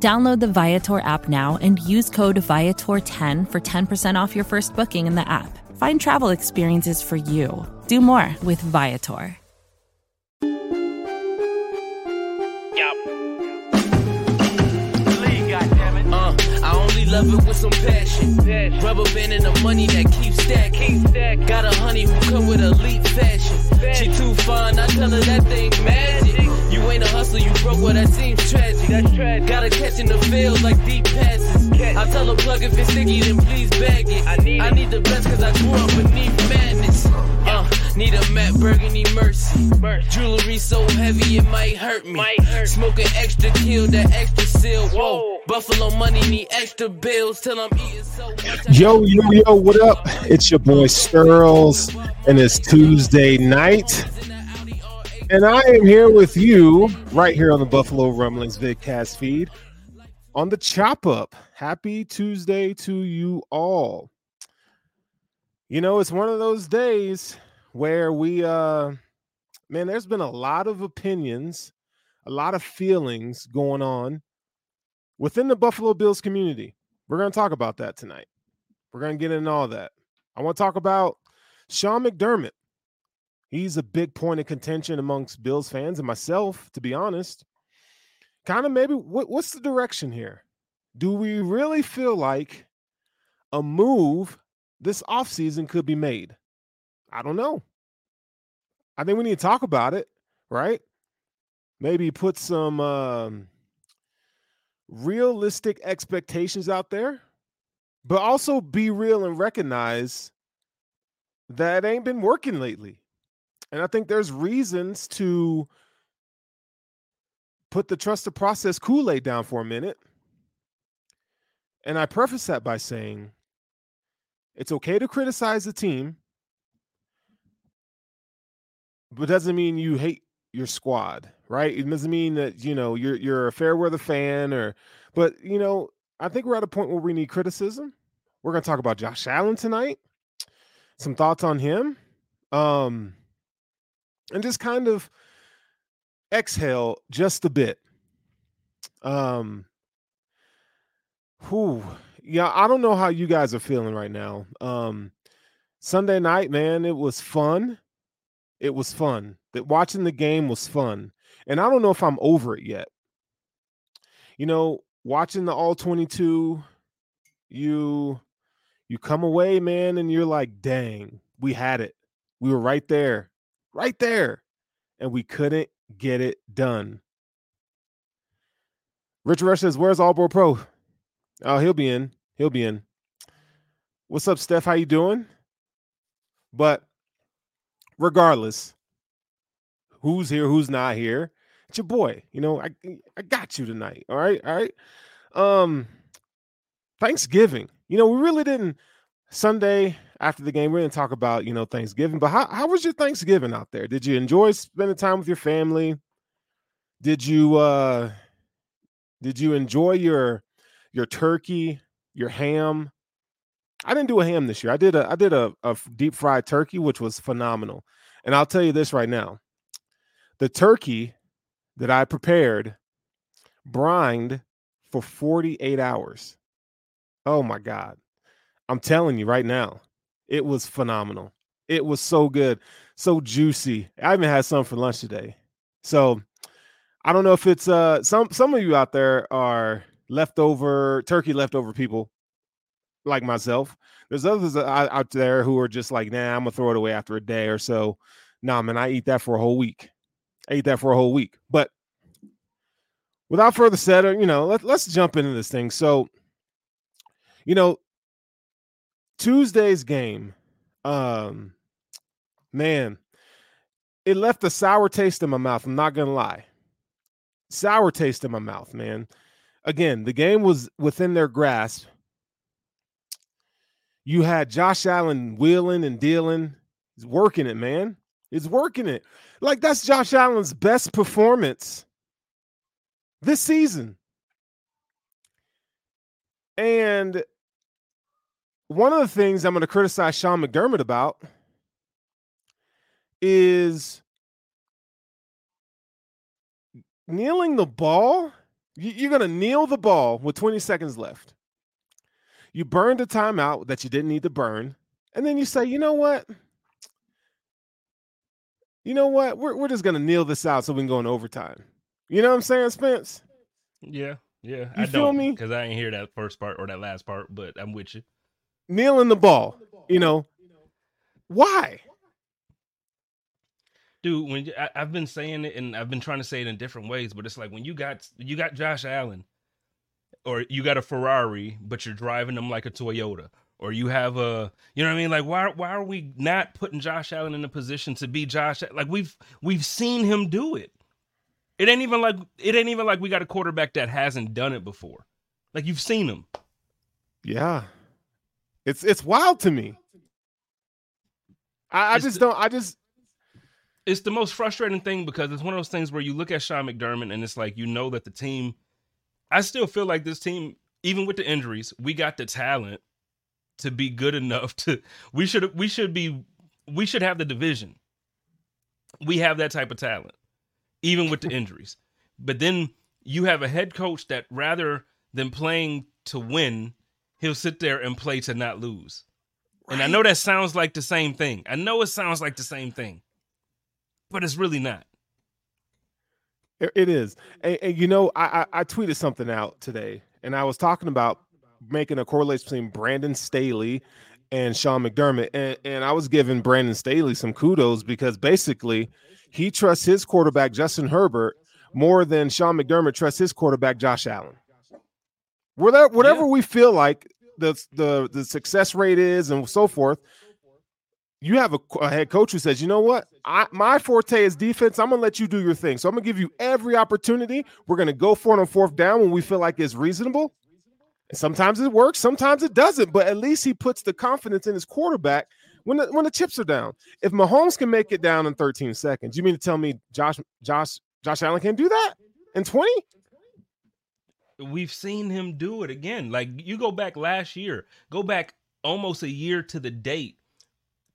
Download the Viator app now and use code Viator10 for 10% off your first booking in the app. Find travel experiences for you. Do more with Viator. Yep. League, goddammit. I only love it with some passion. Rubber band and the money that keeps stacking. Got a honey who come with elite fashion. She too fine, I tell her that thing magic. You ain't a hustler, you broke, well that seems tragic. That's tragic. Gotta catch in the field like deep passes. I tell her plug if it's sticky, then please bag it. I need the best cause I grew up beneath madness. Need a Matt Burgundy mercy. Jewelry so heavy it might hurt me. Smoking extra kill, that extra seal. Whoa, Buffalo money need extra bills till I'm eating so much. Yo, what up? It's your boy Sterls, and it's Tuesday night. And I am here with you right here on the Buffalo Rumblings VidCast feed on the Chop Up. Happy Tuesday to you all. You know, it's one of those days where we, there's been a lot of opinions, a lot of feelings going on within the Buffalo Bills community. We're going to talk about that tonight. We're going to get into all that. I want to talk about Sean McDermott. He's a big point of contention amongst Bills fans and myself, to be honest. Kind of maybe, what's the direction here? Do we really feel like a move this offseason could be made? I don't know. I think we need to talk about it, right? Maybe put some realistic expectations out there, but also be real and recognize that it ain't been working lately. And I think there's reasons to put the trust the process Kool-Aid down for a minute. And I preface that by saying it's okay to criticize the team, but it doesn't mean you hate your squad, right? It doesn't mean that, you know, you're a fair weather fan but you know, I think we're at a point where we need criticism. We're going to talk about Josh Allen tonight. Some thoughts on him. And just kind of exhale just a bit. Yeah, I don't know how you guys are feeling right now. Sunday night, man, it was fun. It was fun. Watching the game was fun. And I don't know if I'm over it yet. You know, watching the All-22, you come away, man, and you're like, dang, we had it. We were right there. Right there. And we couldn't get it done. Rich Rush says, where's All-Pro Pro? Oh, he'll be in. What's up, Steph? How you doing? But regardless, who's here, who's not here, it's your boy. You know, I got you tonight. All right. Thanksgiving. You know, we really didn't Sunday. After the game, we're going to talk about, you know, Thanksgiving. But how was your Thanksgiving out there? Did you enjoy spending time with your family? Did you enjoy your turkey, your ham? I didn't do a ham this year. I did a deep fried turkey, which was phenomenal. And I'll tell you this right now: the turkey that I prepared brined for 48 hours. Oh my God! I'm telling you right now. It was phenomenal. It was so good, so juicy. I even had some for lunch today. So I don't know if it's some of you out there are turkey leftover people like myself. There's others out there who are just like, nah, I'm going to throw it away after a day or so. Nah, man, I eat that for a whole week. But without further said, you know, let's jump into this thing. So, you know, Tuesday's game, man, it left a sour taste in my mouth. I'm not going to lie. Sour taste in my mouth, man. Again, the game was within their grasp. You had Josh Allen wheeling and dealing. He's working it, man. He's working it. Like, that's Josh Allen's best performance this season. And one of the things I'm going to criticize Sean McDermott about is kneeling the ball. You're going to kneel the ball with 20 seconds left. You burned a timeout that you didn't need to burn. And then you say, you know what? We're just going to kneel this out so we can go in overtime. You know what I'm saying, Spence? Yeah. You feel me? Because I didn't hear that first part or that last part, but I'm with you. Kneeling the ball, you know. Why? Dude, when I've been saying it and I've been trying to say it in different ways, but it's like when you got Josh Allen or you got a Ferrari, but you're driving them like a Toyota, or you have a, you know what I mean? Like, why are we not putting Josh Allen in a position to be Josh? Like we've seen him do it. It ain't even like we got a quarterback that hasn't done it before. Like you've seen him. Yeah. It's wild to me. It's the most frustrating thing because it's one of those things where you look at Sean McDermott and it's like, you know that the team, I still feel like this team, even with the injuries, we got the talent to be good enough to, we should have the division. We have that type of talent, even with the injuries. But then you have a head coach that rather than playing to win, he'll sit there and play to not lose. Right. And I know that sounds like the same thing. But it's really not. It is. And you know, I tweeted something out today, and I was talking about making a correlation between Brandon Staley and Sean McDermott. And I was giving Brandon Staley some kudos because basically he trusts his quarterback, Justin Herbert, more than Sean McDermott trusts his quarterback, Josh Allen. Whatever we feel like the success rate is and so forth, you have a head coach who says, you know what? My forte is defense. I'm going to let you do your thing. So I'm going to give you every opportunity. We're going to go for it on fourth down when we feel like it's reasonable. And sometimes it works. Sometimes it doesn't. But at least he puts the confidence in his quarterback when the chips are down. If Mahomes can make it down in 13 seconds, you mean to tell me Josh Allen can't do that in 20? We've seen him do it again. Like, you go back last year. Go back almost a year to the date.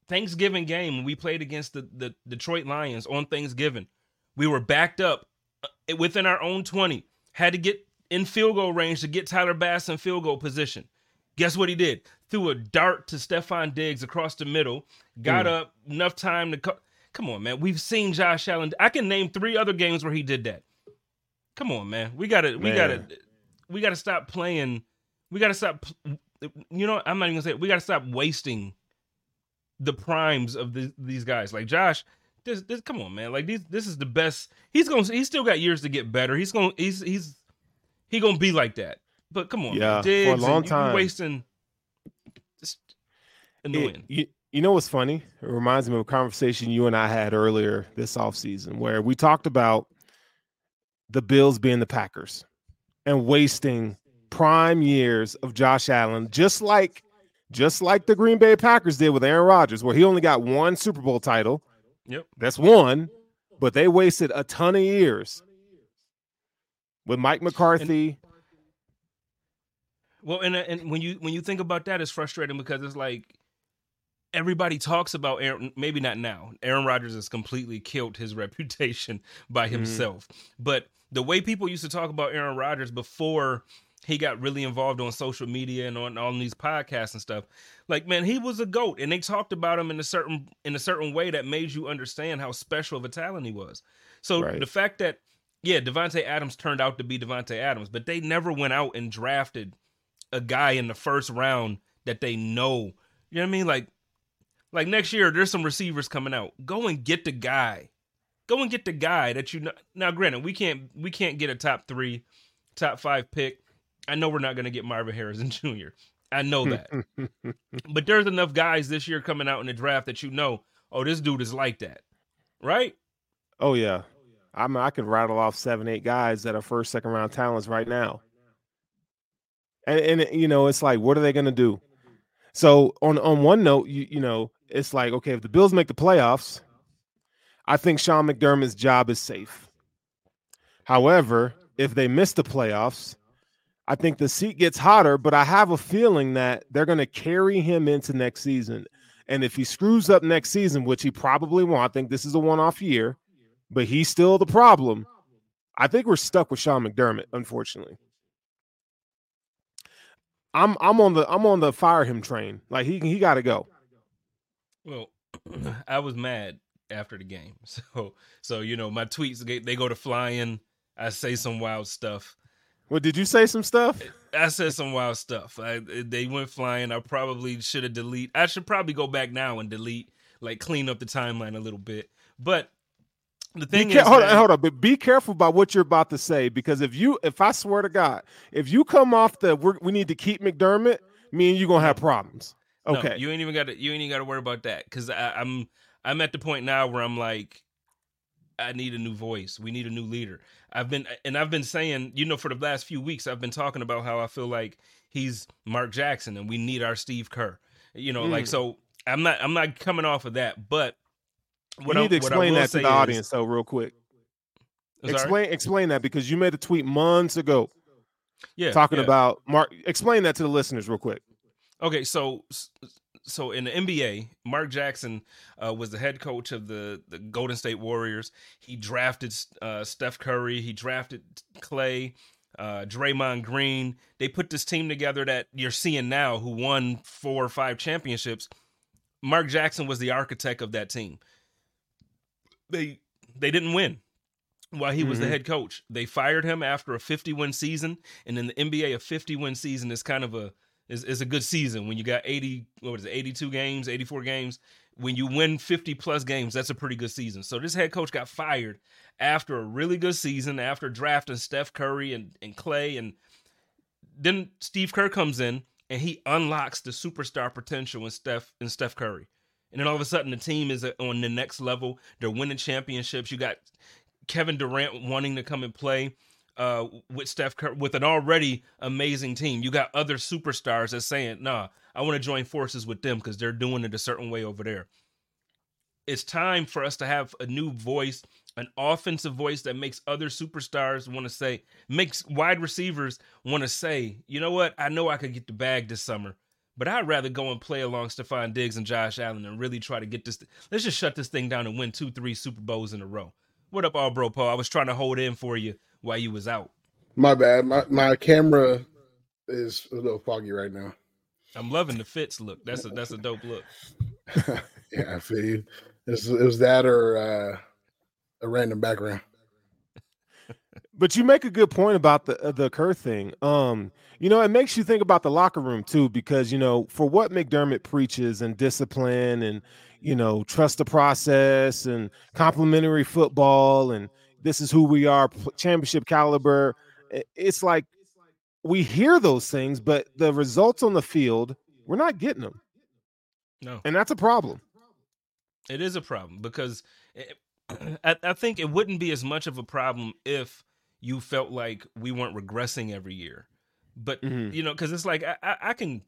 Thanksgiving game, we played against the Detroit Lions on Thanksgiving. We were backed up within our own 20. Had to get in field goal range to get Tyler Bass in field goal position. Guess what he did? Threw a dart to Stephon Diggs across the middle. Got up enough time to come on, man. We've seen Josh Allen. I can name 3 other games where he did that. Come on, man. We gotta stop playing. We gotta stop. You know, I'm not even gonna say it. We gotta stop wasting the primes of these guys. Like Josh, this come on, man. Like this is the best. He's still got years to get better. He's gonna be like that. But come on, yeah, man. Diggs, for a long time. Wasting just annoying. You know what's funny? It reminds me of a conversation you and I had earlier this offseason where we talked about the Bills being the Packers and wasting prime years of Josh Allen, just like the Green Bay Packers did with Aaron Rodgers, where he only got one Super Bowl title. Yep. That's one, but they wasted a ton of years with Mike McCarthy. And when you think about that, it's frustrating because it's like everybody talks about Aaron, maybe not now. Aaron Rodgers has completely killed his reputation by himself. But the way people used to talk about Aaron Rodgers before he got really involved on social media and on all these podcasts and stuff. Like, man, he was a GOAT, and they talked about him in a certain way that made you understand how special of a talent he was. So The fact that, Devontae Adams turned out to be Devontae Adams, but they never went out and drafted a guy in the first round that they know. You know what I mean? Like next year, there's some receivers coming out. Go and get the guy. That you know. Now, granted, we can't get a top 5 pick. I know we're not going to get Marvin Harrison Jr. I know that. But there's enough guys this year coming out in the draft that you know, oh, this dude is like that, right? Oh, yeah. I could rattle off 7-8 guys that are first, second-round talents right now. And you know, it's like, what are they going to do? So on one note, you know, it's like, okay, if the Bills make the playoffs, I think Sean McDermott's job is safe. However, if they miss the playoffs, I think the seat gets hotter, but I have a feeling that they're going to carry him into next season. And if he screws up next season, which he probably won't, I think this is a one-off year, but he's still the problem. I think we're stuck with Sean McDermott, unfortunately. I'm on the fire him train. Like he got to go. Well, I was mad after the game, so you know my tweets they go to flying. I say some wild stuff. Well, did you say some stuff? I said some wild stuff. They went flying. I probably should have deleted. I should probably go back now and delete, like clean up the timeline a little bit. But the thing is, hold on, but be careful about what you're about to say, because if I swear to God, if you come off the we need to keep McDermott, me and you gonna have problems. Okay, no, you ain't even gotta worry about that, because I'm at the point now where I'm like, I need a new voice. We need a new leader. I've been saying, you know, for the last few weeks, I've been talking about how I feel like he's Mark Jackson and we need our Steve Kerr. You know, like, so I'm not coming off of that, but what you need to explain that to the audience though, real quick. Explain that, because you made a tweet months ago. Yeah. Talking about Mark. Explain that to the listeners real quick. Okay, so in the NBA, Mark Jackson was the head coach of the Golden State Warriors. He drafted Steph Curry. He drafted Klay, Draymond Green. They put this team together that you're seeing now, who won 4 or 5 championships. Mark Jackson was the architect of that team. They didn't win while he was the head coach. They fired him after a 50-win season, and in the NBA, a 50-win season is kind of a good season. When you got 82 games, 84 games, when you win 50-plus games, that's a pretty good season. So this head coach got fired after a really good season, after drafting Steph Curry and Klay. And then Steve Kerr comes in, and he unlocks the superstar potential in Steph Curry. And then all of a sudden, the team is on the next level. They're winning championships. You got Kevin Durant wanting to come and play with Steph Curry, with an already amazing team. You got other superstars that's saying, nah, I want to join forces with them because they're doing it a certain way over there. It's time for us to have a new voice, an offensive voice that makes other superstars want to say, makes wide receivers want to say, you know what, I know I could get the bag this summer, but I'd rather go and play along Stephon Diggs and Josh Allen and really try to get this. Let's just shut this thing down and win 2-3 Super Bowls in a row. What up, all bro, Paul? I was trying to hold in for you while you was out. My bad. My camera is a little foggy right now. I'm loving the Fitz look. That's a dope look. Yeah, I feel you. It was that or a random background. But you make a good point about the Kerr thing. You know, it makes you think about the locker room too, because, you know, for what McDermott preaches and discipline and, you know, trust the process and complimentary football and this is who we are, championship caliber, it's like we hear those things, but the results on the field, we're not getting them. No. And that's a problem. It is a problem, because I think it wouldn't be as much of a problem if you felt like we weren't regressing every year. But, you know, because it's like I can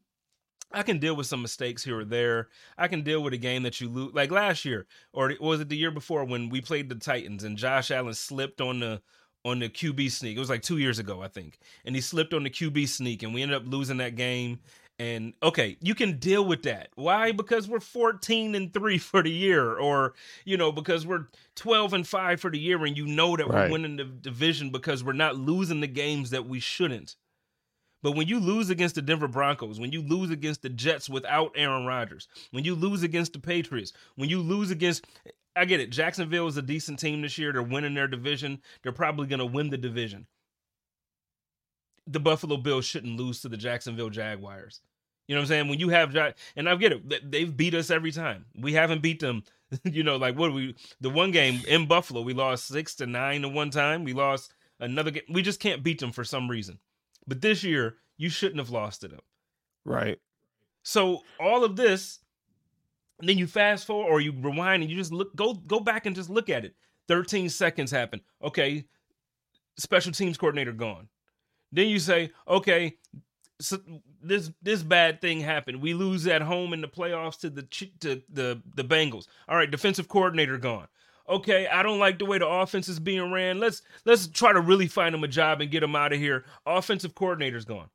deal with some mistakes here or there. I can deal with a game that you lose, like last year, or was it the year before when we played the Titans and Josh Allen slipped on the QB sneak. It was like 2 years ago, I think. And he slipped on the QB sneak and we ended up losing that game. And okay, you can deal with that. Why? Because we're 14-3 for the year, or, you know, because we're 12-5 for the year. And you know that we're winning the division because we're not losing the games that we shouldn't. But when you lose against the Denver Broncos, when you lose against the Jets without Aaron Rodgers, when you lose against the Patriots, when you lose against, I get it, Jacksonville is a decent team this year. They're winning their division. They're probably going to win the division. The Buffalo Bills shouldn't lose to the Jacksonville Jaguars. You know what I'm saying? When you have, and I get it, they've beat us every time. We haven't beat them. You know, like the one game in Buffalo, we lost 6-9 the one time. We lost another game. We just can't beat them for some reason. But this year, you shouldn't have lost to them. Right. So all of this, and then you fast forward or you rewind and you just look, go back and just look at it. 13 seconds happened. Okay, special teams coordinator gone. Then you say, okay, this bad thing happened. We lose at home in the playoffs to the Bengals. All right, defensive coordinator gone. Okay, I don't like the way the offense is being ran. Let's try to really find him a job and get him out of here. Offensive coordinator's gone.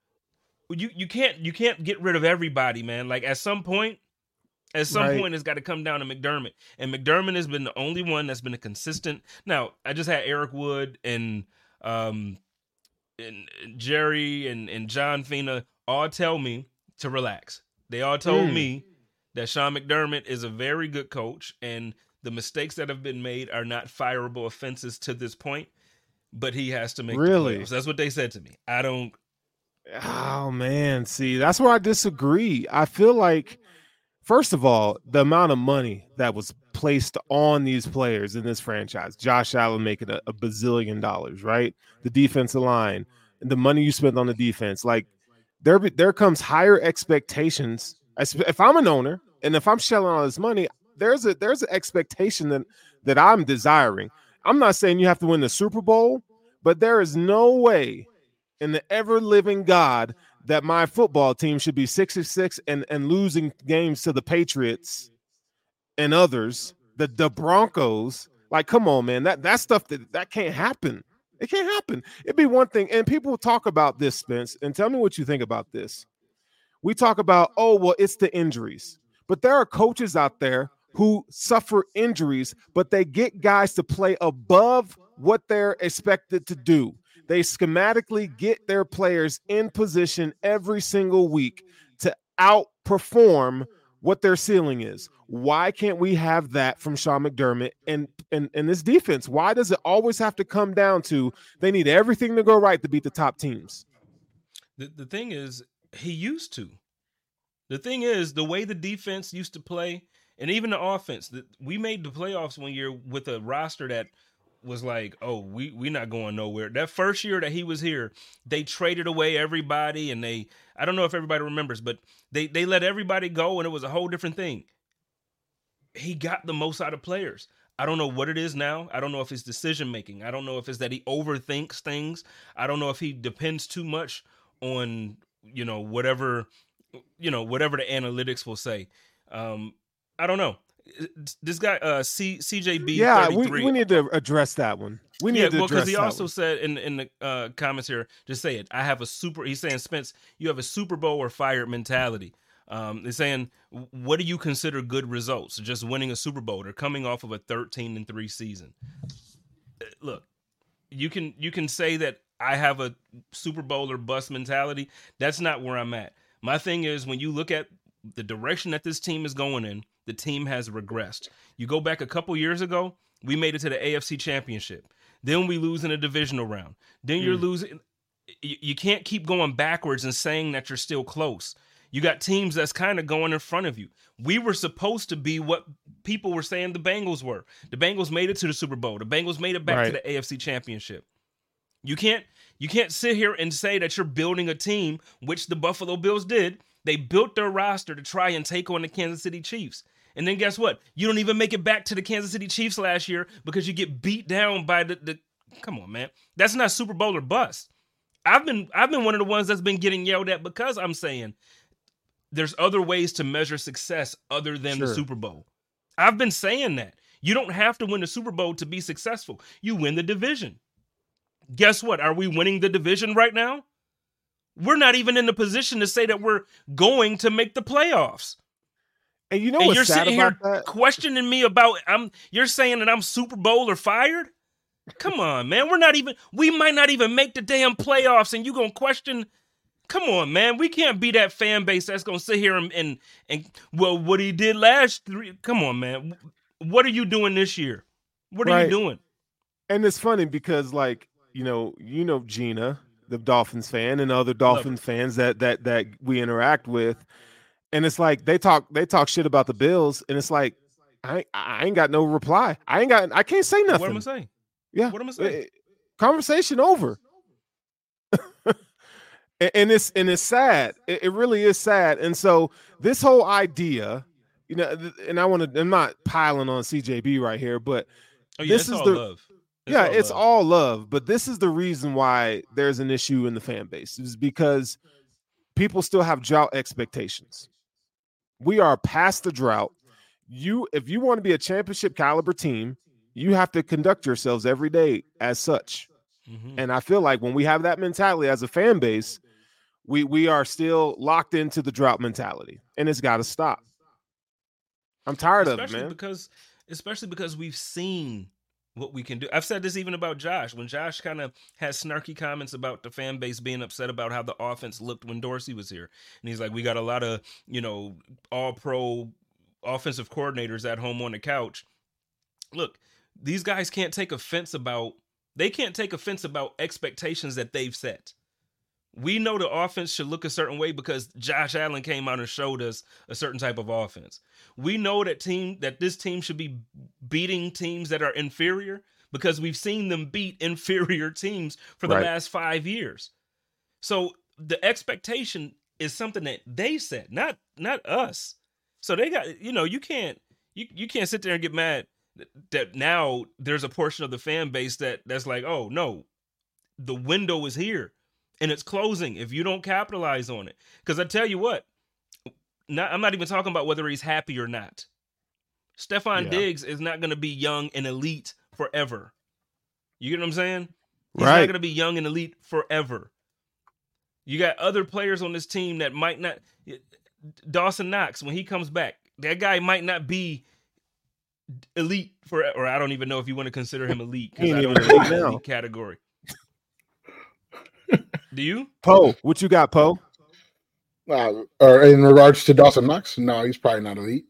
You can't get rid of everybody, man. Like at some point, it's got to come down to McDermott. And McDermott has been the only one that's been a consistent. Now, I just had Eric Wood and Jerry and John Fina all tell me to relax. They all told me that Sean McDermott is a very good coach and the mistakes that have been made are not fireable offenses to this point, but he has to make the playoffs. That's what they said to me. I don't. Oh, man. See, that's where I disagree. I feel like, first of all, the amount of money that was placed on these players in this franchise, Josh Allen making a bazillion dollars, right? The defensive line, the money you spent on the defense. Like, there comes higher expectations. If I'm an owner and if I'm shelling all this money, there's an expectation that I'm desiring. I'm not saying you have to win the Super Bowl, but there is no way in the ever-living God that my football team should be 6-6 and losing games to the Patriots and others, the Broncos. Like, come on, man. That stuff, that can't happen. It can't happen. It'd be one thing, and people talk about this, Spence, and tell me what you think about this. We talk about, oh, well, it's the injuries. But there are coaches out there who suffer injuries, but they get guys to play above what they're expected to do. They schematically get their players in position every single week to outperform what their ceiling is. Why can't we have that from Sean McDermott and this defense? Why does it always have to come down to they need everything to go right to beat the top teams? The thing is, he used to. The thing is, the way the defense used to play, and even the offense, we made the playoffs one year with a roster that was like, oh, we're not going nowhere. That first year that he was here, they traded away everybody, and I don't know if everybody remembers, but they let everybody go, and it was a whole different thing. He got the most out of players. I don't know what it is now. I don't know if it's decision-making. I don't know if it's that he overthinks things. I don't know if he depends too much on, whatever the analytics will say. I don't know. This guy, CJB. Yeah, we need to address that one. We need to address that. Because he also said in the comments here, just say it. He's saying, Spence, you have a Super Bowl or fired mentality. They're saying, what do you consider good results? Just winning a Super Bowl or coming off of a 13-3 season. Look, you can say that I have a Super Bowl or bust mentality. That's not where I'm at. My thing is, when you look at the direction that this team is going in, the team has regressed. You go back a couple years ago, we made it to the AFC Championship. Then we lose in a divisional round. Then you're losing. You can't keep going backwards and saying that you're still close. You got teams that's kind of going in front of you. We were supposed to be what people were saying the Bengals were. The Bengals made it to the Super Bowl. The Bengals made it back to the AFC Championship. You can't sit here and say that you're building a team, which the Buffalo Bills did. They built their roster to try and take on the Kansas City Chiefs. And then guess what? You don't even make it back to the Kansas City Chiefs last year because you get beat down by the come on, man. That's not Super Bowl or bust. I've been one of the ones that's been getting yelled at because I'm saying there's other ways to measure success other than the Super Bowl. I've been saying that. You don't have to win the Super Bowl to be successful. You win the division. Guess what? Are we winning the division right now? We're not even in the position to say that we're going to make the playoffs. And you know what's sad about that? You're sitting here questioning me about you're saying that I'm Super Bowl or fired? Come on, man. We might not even make the damn playoffs and you gonna question. Come on, man. We can't be that fan base that's gonna sit here and well, what he did last three. Come on, man. What are you doing this year? What are you doing? And it's funny because like, Gina, the Dolphins fan, and other Dolphins fans that we interact with, and it's like they talk shit about the Bills, and it's like I ain't got no reply. I can't say nothing. What am I saying? Yeah, what am I saying? Conversation over. and it's sad. It really is sad. And so this whole idea, and I'm not piling on CJB right here, but this is all love. It's all love, but this is the reason why there's an issue in the fan base is because people still have drought expectations. We are past the drought. If you want to be a championship caliber team, you have to conduct yourselves every day as such. Mm-hmm. And I feel like when we have that mentality as a fan base, we are still locked into the drought mentality, and it's got to stop. I'm tired of it, man. Especially because we've seen what we can do. I've said this even about Josh. When Josh kind of has snarky comments about the fan base being upset about how the offense looked when Dorsey was here. And he's like, we got a lot of, all-pro offensive coordinators at home on the couch. Look, these guys can't take offense about expectations that they've set. We know the offense should look a certain way because Josh Allen came out and showed us a certain type of offense. We know that this team should be beating teams that are inferior because we've seen them beat inferior teams for the last 5 years. So the expectation is something that they set, not us. So they got, you can't sit there and get mad that now there's a portion of the fan base that's like, oh no, the window is here. And it's closing if you don't capitalize on it. Because I tell you what, I'm not even talking about whether he's happy or not. Stefon Diggs is not going to be young and elite forever. You get what I'm saying? He's not going to be young and elite forever. You got other players on this team that might not. Dawson Knox, when he comes back, that guy might not be elite forever. Or I don't even know if you want to consider him elite. Because I don't know the elite category. Do you? Poe, what you got, Poe? Or in regards to Dawson Knox, no, he's probably not elite.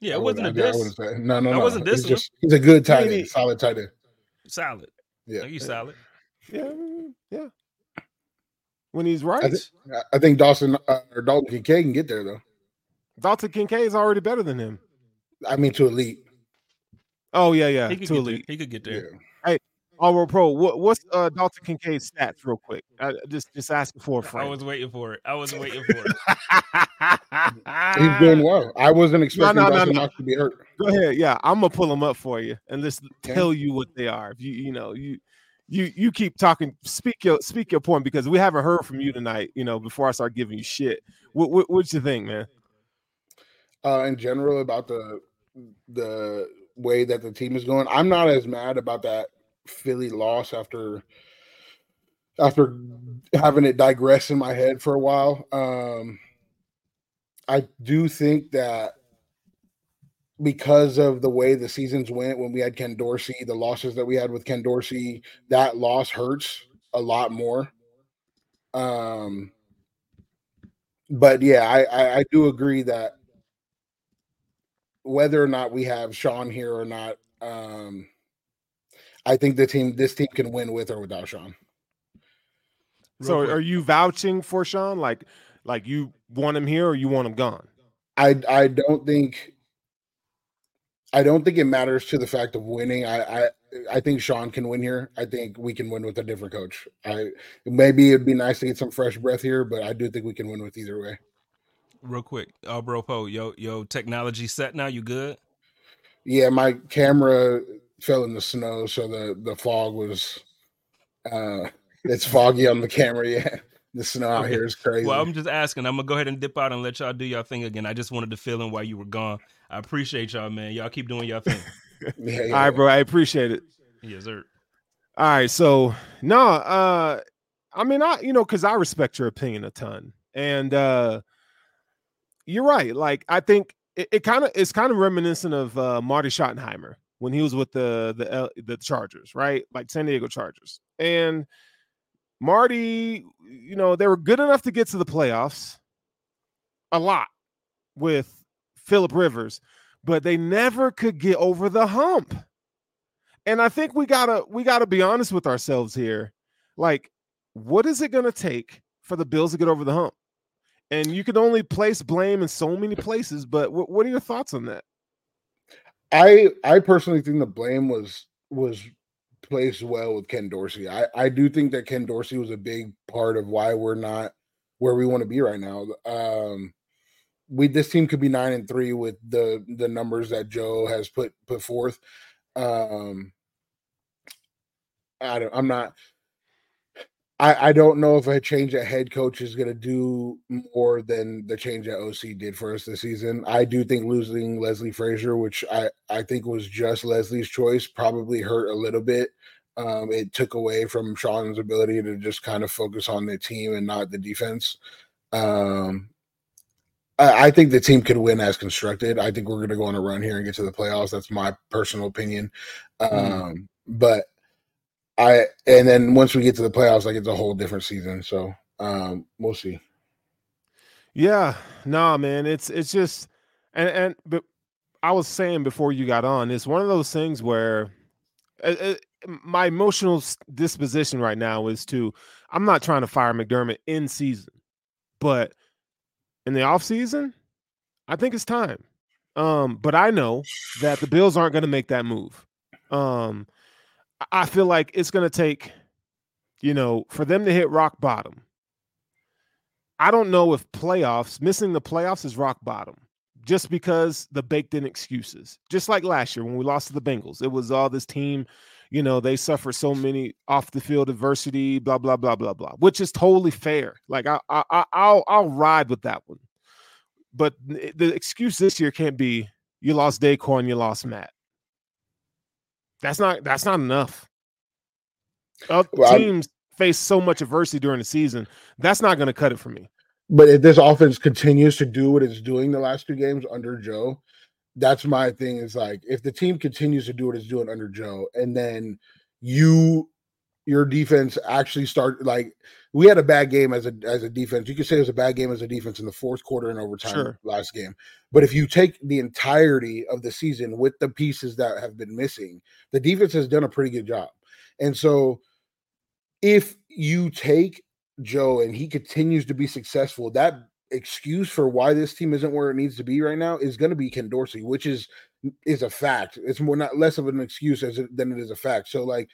It wasn't a diss. No. Wasn't this one. He's a good tight end, solid tight end. Solid. Yeah. Are you solid? Yeah. When he's right. I think Dalton Kincaid can get there, though. Dalton Kincaid is already better than him. I mean, to elite. Oh, yeah. To elite. He could get there. Yeah. Hey. All-World Pro, what's Dalton Kincaid's stats real quick? Just asking for a friend. I was waiting for it. He's doing well. I wasn't expecting Knox to be hurt. Go ahead. Yeah, I'm going to pull them up for you and just tell you what they are. If you keep talking. Speak your point because we haven't heard from you tonight, before I start giving you shit. What you think, man? In general about the way that the team is going, I'm not as mad about that Philly loss after having it digress in my head for a while. I do think that because of the way the seasons went when we had Ken Dorsey, the losses that we had with Ken Dorsey, that loss hurts a lot more. But yeah, I do agree that whether or not we have Sean here or not, I think this team can win with or without Sean. So are you vouching for Sean? Like you want him here or you want him gone? I don't think it matters to the fact of winning. I think Sean can win here. I think we can win with a different coach. Maybe it'd be nice to get some fresh breath here, but I do think we can win with either way. Real quick, bro, Poe, yo, technology set now, you good? Yeah, my camera fell in the snow, so the fog was it's foggy on the camera. Yeah, the snow out here is crazy. Well, I'm just asking. I'm gonna go ahead and dip out and let y'all do y'all thing again. I just wanted to fill in while you were gone. I appreciate y'all, man. Y'all keep doing y'all thing. Yeah. All right, bro, I appreciate it. Yes, sir. All right, so because I respect your opinion a ton, and you're right. Like, I think it's kind of reminiscent of Marty Schottenheimer when he was with the Chargers, right? Like San Diego Chargers. And Marty, they were good enough to get to the playoffs a lot with Phillip Rivers, but they never could get over the hump. And I think we gotta be honest with ourselves here. Like, what is it gonna take for the Bills to get over the hump? And you can only place blame in so many places, but what are your thoughts on that? I personally think the blame was placed well with Ken Dorsey. I do think that Ken Dorsey was a big part of why we're not where we want to be right now. This team could be 9-3 with the numbers that Joe has put forth. I'm not I don't know if a change at head coach is going to do more than the change at OC did for us this season. I do think losing Leslie Frazier, which I think was just Leslie's choice, probably hurt a little bit. It took away from Sean's ability to just kind of focus on the team and not the defense. I think the team could win as constructed. I think we're going to go on a run here and get to the playoffs. That's my personal opinion. But and then once we get to the playoffs, like, it's a whole different season. So we'll see. Yeah, nah, man, it's just, and but I was saying before you got on, it's one of those things where my emotional disposition right now is to, I'm not trying to fire McDermott in season, but in the off season, I think it's time. But I know that the Bills aren't going to make that move. I feel like it's going to take, you know, for them to hit rock bottom. I don't know if playoffs, missing the playoffs is rock bottom, just because the baked in excuses, just like last year when we lost to the Bengals, it was all this team, you know, they suffered so many off the field adversity, blah, blah, blah, blah, blah, which is totally fair. Like I'll ride with that one, but the excuse this year can't be you lost Daquan, you lost Matt. That's not enough. Teams face so much adversity during the season. That's not going to cut it for me. But if this offense continues to do what it's doing the last two games under Joe, that's my thing. Is like, if the team continues to do what it's doing under Joe, and then your defense actually start, like, we had a bad game as a defense. You could say it was a bad game as a defense in the fourth quarter and overtime last game. But if you take the entirety of the season with the pieces that have been missing, the defense has done a pretty good job. And so if you take Joe and he continues to be successful, that excuse for why this team isn't where it needs to be right now is going to be Ken Dorsey, which is a fact. It's more, not less of an excuse than it is a fact. So, like,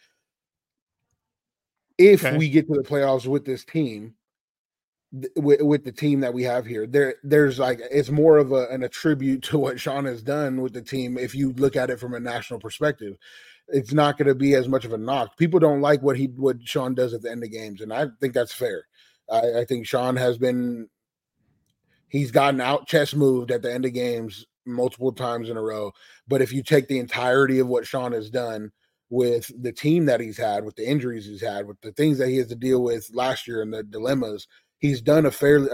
if we get to the playoffs with this team, with the team that we have here, there's like, it's more of an attribute to what Sean has done with the team. If you look at it from a national perspective, it's not going to be as much of a knock. People don't like what Sean does at the end of games, and I think that's fair. I think Sean has been, he's gotten out chest moved at the end of games multiple times in a row. But if you take the entirety of what Sean has done, with the team that he's had, with the injuries he's had, with the things that he has to deal with last year and the dilemmas, he's done a fairly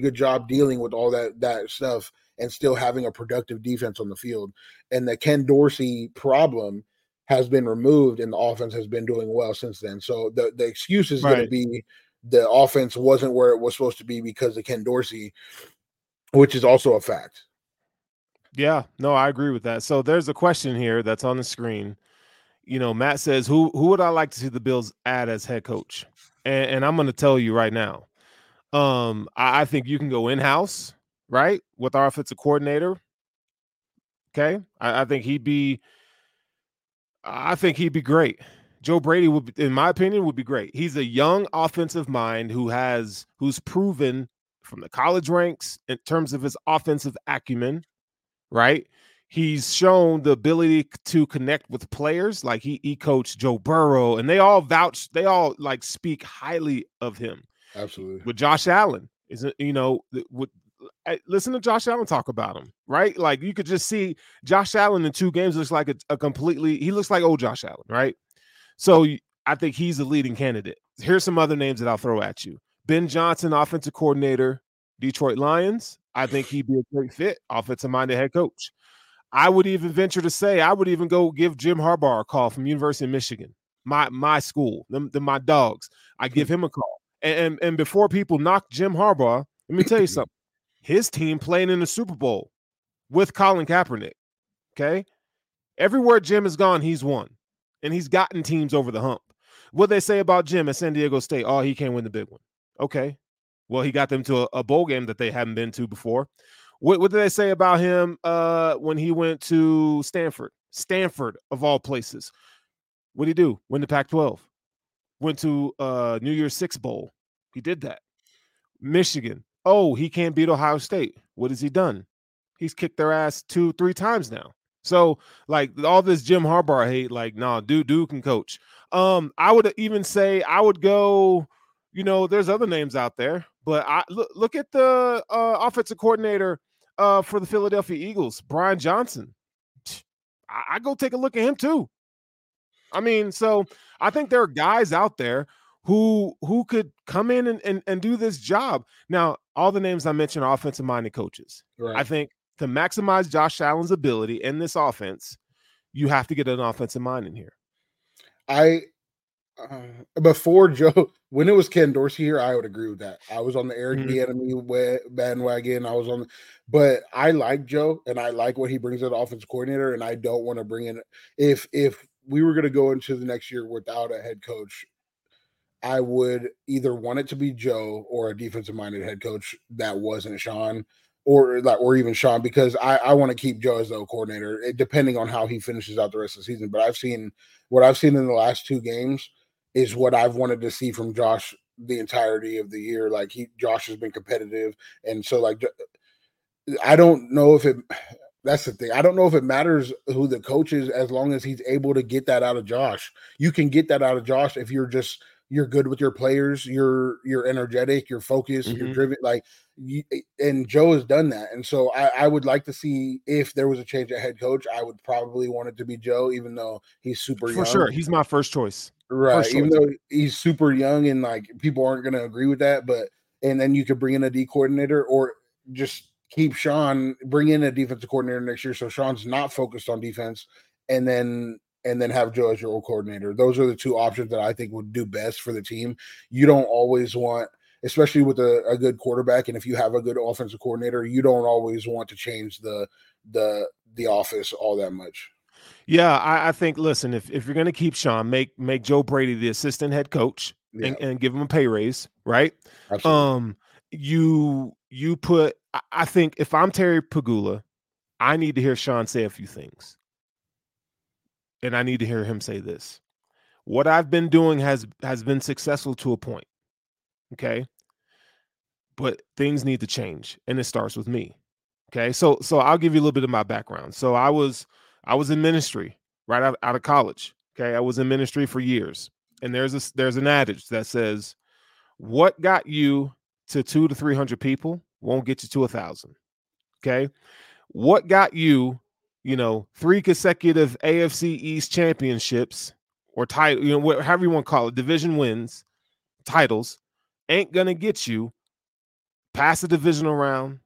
good job dealing with all that stuff and still having a productive defense on the field. And the Ken Dorsey problem has been removed, and the offense has been doing well since then. So the excuse is going to be the offense wasn't where it was supposed to be because of Ken Dorsey, which is also a fact. Yeah, no, I agree with that. So there's a question here that's on the screen. You know, Matt says, who would I like to see the Bills add as head coach? And I'm going to tell you right now, I think you can go in-house, right, with our offensive coordinator. Okay, I think he'd be great. Joe Brady would, in my opinion, would be great. He's a young offensive mind who's proven from the college ranks in terms of his offensive acumen, right? He's shown the ability to connect with players. Like he coached Joe Burrow, and they all speak highly of him. Absolutely. With Josh Allen, listen to Josh Allen talk about him, right? Like you could just see Josh Allen in two games looks like he looks like old Josh Allen, right? So I think he's a leading candidate. Here's some other names that I'll throw at you. Ben Johnson, offensive coordinator, Detroit Lions. I think he'd be a great fit, offensive-minded head coach. I would even venture to say I would even go give Jim Harbaugh a call from University of Michigan, my school, my dogs. I give him a call. And before people knock Jim Harbaugh, let me tell you something. His team playing in the Super Bowl with Colin Kaepernick, okay? Everywhere Jim has gone, he's won, and he's gotten teams over the hump. What they say about Jim at San Diego State, oh, he can't win the big one. Okay, well, he got them to a bowl game that they hadn't been to before. What did they say about him when he went to Stanford? Stanford, of all places. What did he do? Win the Pac-12. Went to New Year's Six Bowl. He did that. Michigan. Oh, he can't beat Ohio State. What has he done? He's kicked their ass 2-3 times now. So like all this Jim Harbaugh hate, like, nah, dude can coach. I would even say I would go, you know, there's other names out there, but I look at the offensive coordinator for the Philadelphia Eagles, Brian Johnson. I go take a look at him too. I mean, so I think there are guys out there who could come in and do this job. Now, all the names I mentioned are offensive-minded coaches. Right. I think to maximize Josh Allen's ability in this offense, you have to get an offensive mind in here. Before Joe, when it was Ken Dorsey here, I would agree with that. I was on the Eric Bieniemy bandwagon. But I like Joe, and I like what he brings to the offensive coordinator, and I don't want to bring in if we were going to go into the next year without a head coach, I would either want it to be Joe or a defensive-minded head coach that wasn't Sean, or even Sean, because I want to keep Joe as the coordinator, depending on how he finishes out the rest of the season. But what I've seen in the last two games is what I've wanted to see from Josh the entirety of the year. Like Josh has been competitive, and so like I don't know if it. That's the thing. I don't know if it matters who the coach is as long as he's able to get that out of Josh. You can get that out of Josh if you're good with your players, you're energetic, you're focused, you're driven. And Joe has done that. And so I would like to see if there was a change at head coach, I would probably want it to be Joe, even though he's super young. For sure. He's my first choice. Right. Even though he's super young and like people aren't going to agree with that, and then you could bring in a D coordinator or just keep Sean, bring in a defensive coordinator next year so Sean's not focused on defense, and then have Joe as your old coordinator. Those are the two options that I think would do best for the team. You don't always want, especially with a good quarterback, and if you have a good offensive coordinator, you don't always want to change the office all that much. Yeah, I think, listen, if you're going to keep Sean, make Joe Brady the assistant head coach and give him a pay raise, right? Absolutely. You put, I think if I'm Terry Pegula, I need to hear Sean say a few things. And I need to hear him say this. What I've been doing has been successful to a point. Okay. But things need to change. And it starts with me. Okay. So I'll give you a little bit of my background. So I was in ministry right out of college. Okay. I was in ministry for years. And there's an adage that says, what got you to 200 to 300 people won't get you to 1,000. Okay. What got you, you know, 3 consecutive AFC East championships or title, you know, however you want to call it, division wins, titles, ain't going to get you past the divisional round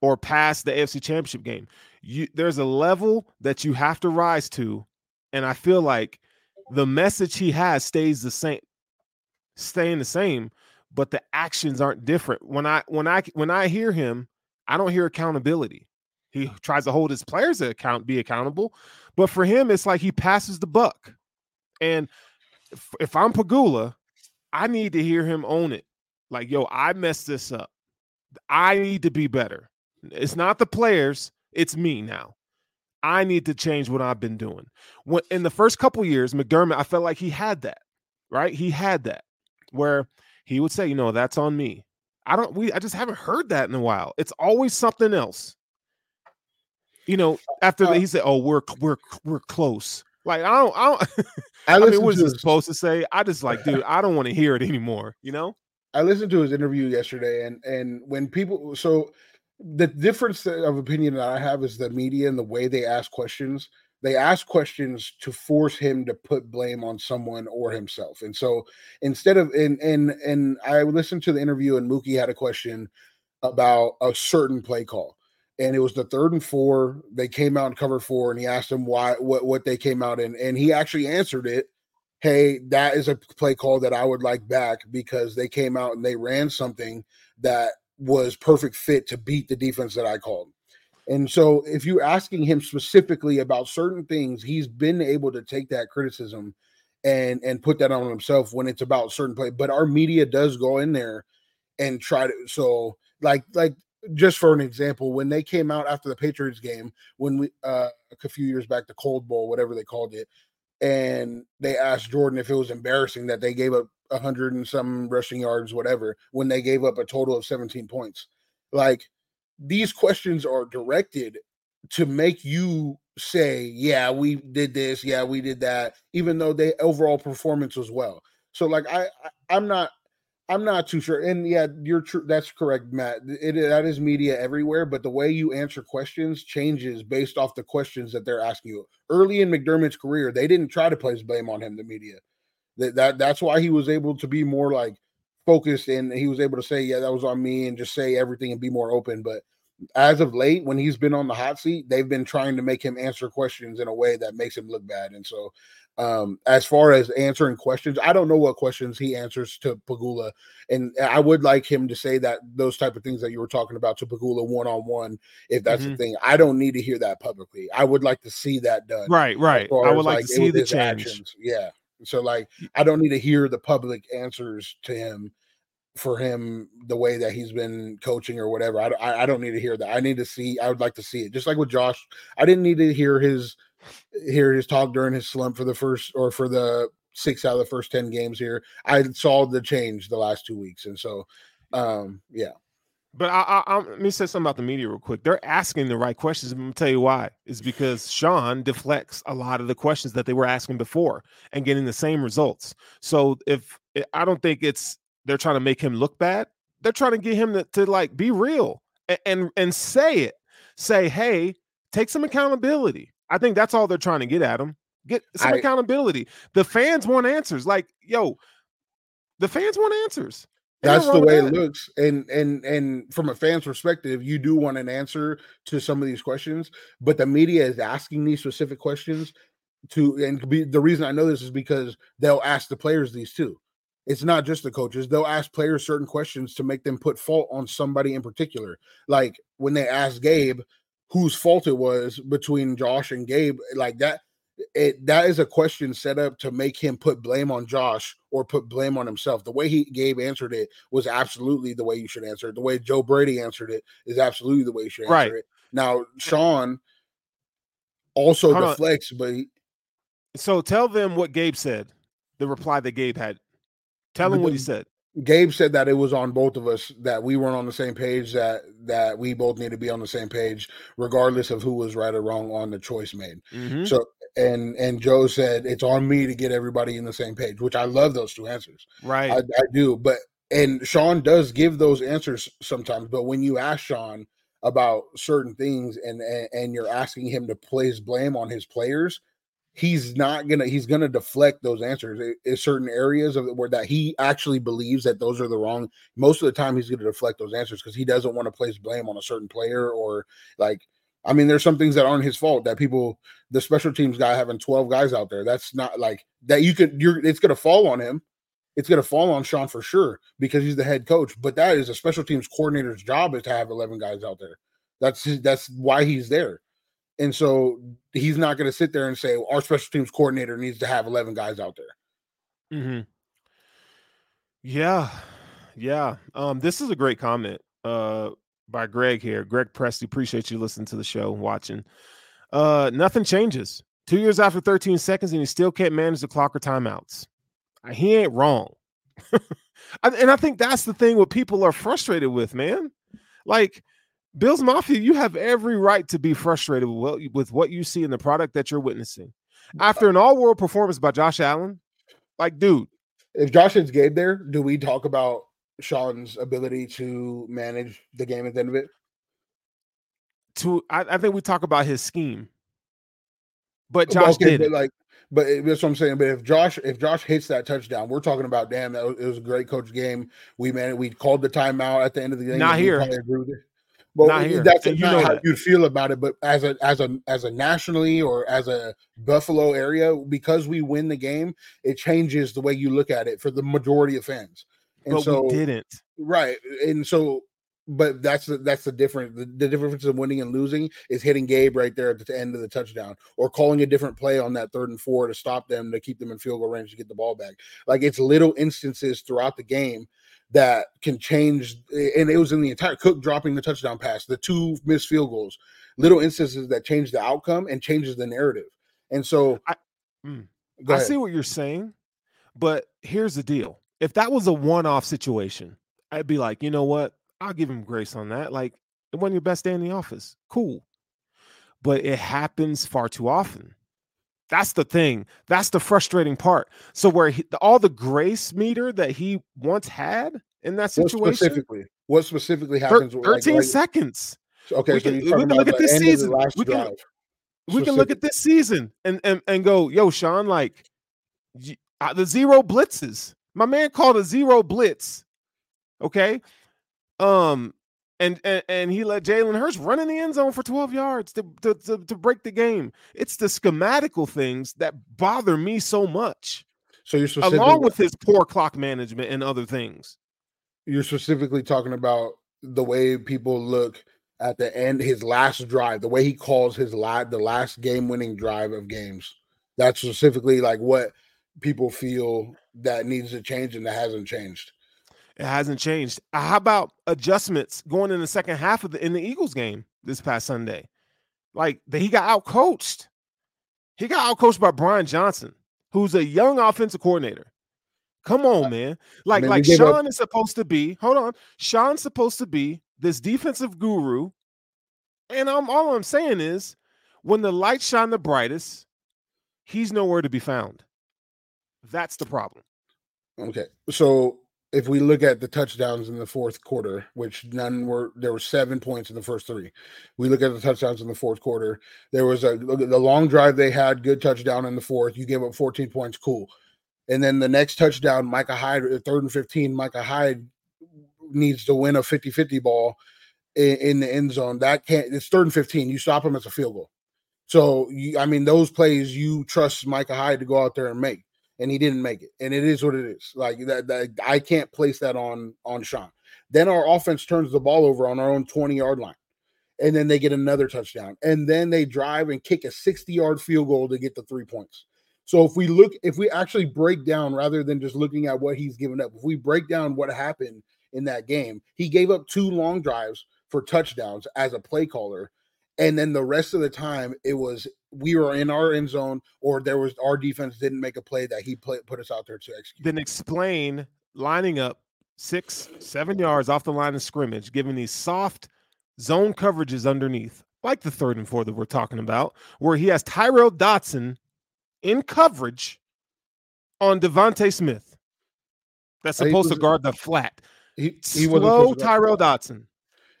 or past the AFC championship game. There's a level that you have to rise to. And I feel like the message he has stays the same. But the actions aren't different. When I hear him, I don't hear accountability. He tries to hold his players be accountable, but for him, it's like he passes the buck. And if I'm Pegula, I need to hear him own it. Like, yo, I messed this up. I need to be better. It's not the players; it's me now. I need to change what I've been doing. When in the first couple years, McDermott, I felt like he had that. Right, he had that where he would say, you know, that's on me. I just haven't heard that in a while. It's always something else. You know, after he said, oh, we're close. Like, I don't I mean, what is he supposed to say? I just like, dude, I don't want to hear it anymore. You know, I listened to his interview yesterday and when people, so the difference of opinion that I have is the media and the way they ask questions. They ask questions to force him to put blame on someone or himself. And so instead of, and I listened to the interview and Mookie had a question about a certain play call and it was the 3rd and 4. They came out and covered 4 and he asked him why, what they came out in. And he actually answered it. Hey, that is a play call that I would like back because they came out and they ran something that was perfect fit to beat the defense that I called. And so if you're asking him specifically about certain things, he's been able to take that criticism and put that on himself when it's about certain play. But our media does go in there and try to – so, like just for an example, when they came out after the Patriots game, when we a few years back, the Cold Bowl, whatever they called it, and they asked Jordan if it was embarrassing that they gave up 100 and some rushing yards, whatever, when they gave up a total of 17 points. Like – these questions are directed to make you say, yeah, we did this, yeah, we did that, even though their overall performance was well. So, like, I'm not too sure. And yeah, you're true. That's correct, Matt. That is media everywhere, but the way you answer questions changes based off the questions that they're asking you. Early in McDermott's career, they didn't try to place blame on him, the media. That's why he was able to be more like focused, and he was able to say, yeah, that was on me, and just say everything and be more open. But as of late, when he's been on the hot seat, they've been trying to make him answer questions in a way that makes him look bad. And so as far as answering questions, I don't know what questions he answers to Pagula. And I would like him to say that those type of things that you were talking about to Pagula one-on-one, if that's the thing. I don't need to hear that publicly. I would like to see that done. Right. I would like to see the change. Actions. Yeah. So, like, I don't need to hear the public answers to him. For him, the way that he's been coaching or whatever, I don't need to hear that. I would like to see it. Just like with Josh, I didn't need to hear his talk during his slump for the 6 out of the first 10 games here. I saw the change the last 2 weeks, and so yeah. But let me say something about the media real quick. They're asking the right questions. I'm going to tell you why. It's because Sean deflects a lot of the questions that they were asking before and getting the same results. So I don't think they're trying to make him look bad. They're trying to get him to like be real and say it. Say, hey, take some accountability. I think that's all they're trying to get at him. Get some accountability. The fans want answers. Like, yo, the fans want answers. That's the way it looks. And from a fan's perspective, you do want an answer to some of these questions, but the media is asking these specific questions the reason I know this is because they'll ask the players these too. It's not just the coaches. They'll ask players certain questions to make them put fault on somebody in particular. Like when they asked Gabe whose fault it was between Josh and Gabe, like that, that is a question set up to make him put blame on Josh or put blame on himself. The way Gabe answered it was absolutely the way you should answer it. The way Joe Brady answered it is absolutely the way you should answer it. Now, Sean also deflects, So tell them what Gabe said, the reply that Gabe had. Tell him what he said. Gabe said that it was on both of us, that we weren't on the same page, that we both need to be on the same page, regardless of who was right or wrong on the choice made. Mm-hmm. So, and Joe said, it's on me to get everybody in the same page, which I love those two answers. Right. I do. And Sean does give those answers sometimes, but when you ask Sean about certain things and you're asking him to place blame on his players, he's going to deflect those answers in certain areas of where that he actually believes that those are the wrong. Most of the time he's going to deflect those answers because he doesn't want to place blame on a certain player or like, I mean, there's some things that aren't his fault that the special teams guy having 12 guys out there. That's not like that. It's going to fall on him. It's going to fall on Sean for sure because he's the head coach, but that is a special teams coordinator's job is to have 11 guys out there. That's why he's there. And so he's not going to sit there and say, well, our special teams coordinator needs to have 11 guys out there. Mm-hmm. Yeah. Yeah. This is a great comment by Greg here. Greg Presley, appreciate you listening to the show and watching. Nothing changes. 2 years after 13 seconds, and he still can't manage the clock or timeouts. He ain't wrong. And I think that's the thing what people are frustrated with, man. Like, Bills Mafia, you have every right to be frustrated with what you see in the product that you're witnessing. After an all-world performance by Josh Allen, like, dude. If Josh is Gabe there, do we talk about Sean's ability to manage the game at the end of it? I think we talk about his scheme. But Josh did it. But that's what I'm saying. But if Josh hits that touchdown, we're talking about, damn, it was a great coach game. We called the timeout at the end of the game. Not here. But that's how you'd feel about it. But as a nationally or as a Buffalo area, because we win the game, it changes the way you look at it for the majority of fans. And but so we didn't. Right. And so, but that's the difference. The difference of winning and losing is hitting Gabe right there at the end of the touchdown or calling a different play on that 3rd and 4 to stop them, to keep them in field goal range to get the ball back. Like, it's little instances throughout the game that can change, and it was in the entire Cook dropping the touchdown pass, the 2 missed field goals, little instances that change the outcome and changes the narrative. And so I see what you're saying, but here's the deal. If that was a one-off situation, I'd be like, you know what? I'll give him grace on that. Like, it wasn't your best day in the office. Cool. but it happens far too often. That's the thing. That's the frustrating part. So where all the grace meter that he once had in that situation, what specifically happens? 13 seconds. Okay, so we can look at this season. We can look at this season and go, yo, Sean, like the zero blitzes. My man called a zero blitz. Okay, and he let Jalen Hurts run in the end zone for 12 yards to break the game. It's the schematical things that bother me so much. So you're along with his poor clock management and other things. You're specifically talking about the way people look at the end, his last drive, the way he calls the last game-winning drive of games. That's specifically like what people feel that needs to change, and that hasn't changed. It hasn't changed. How about adjustments going in the second half in the Eagles game this past Sunday? Like, he got out-coached. He got out-coached by Brian Johnson, who's a young offensive coordinator. Come on, man. Like Sean is supposed to be. Hold on. Sean's supposed to be this defensive guru. And all I'm saying is, when the light shine the brightest, he's nowhere to be found. That's the problem. Okay. So if we look at the touchdowns in the fourth quarter, which there were 7 points in the first three. We look at the touchdowns in the fourth quarter. There was the long drive they had, good touchdown in the fourth. You gave up 14 points. Cool. And then the next touchdown, Micah Hyde, third and 15, Micah Hyde needs to win a 50-50 ball in the end zone. It's third and 15. You stop him as a field goal. So, those plays you trust Micah Hyde to go out there and make, and he didn't make it. And it is what it is. Like that I can't place that on Sean. Then our offense turns the ball over on our own 20-yard line, and then they get another touchdown. And then they drive and kick a 60-yard field goal to get the 3 points. So if we actually break down, rather than just looking at what he's given up, if we break down what happened in that game, he gave up two long drives for touchdowns as a play caller. And then the rest of the time, it was we were in our end zone, or our defense didn't make a play that he put us out there to execute. Then explain lining up 6-7 yards off the line of scrimmage, giving these soft zone coverages underneath, like the third and four that we're talking about, where he has Tyrell Dotson in coverage on Devontae Smith. That's supposed to guard the flat. He slow Tyrell Dotson.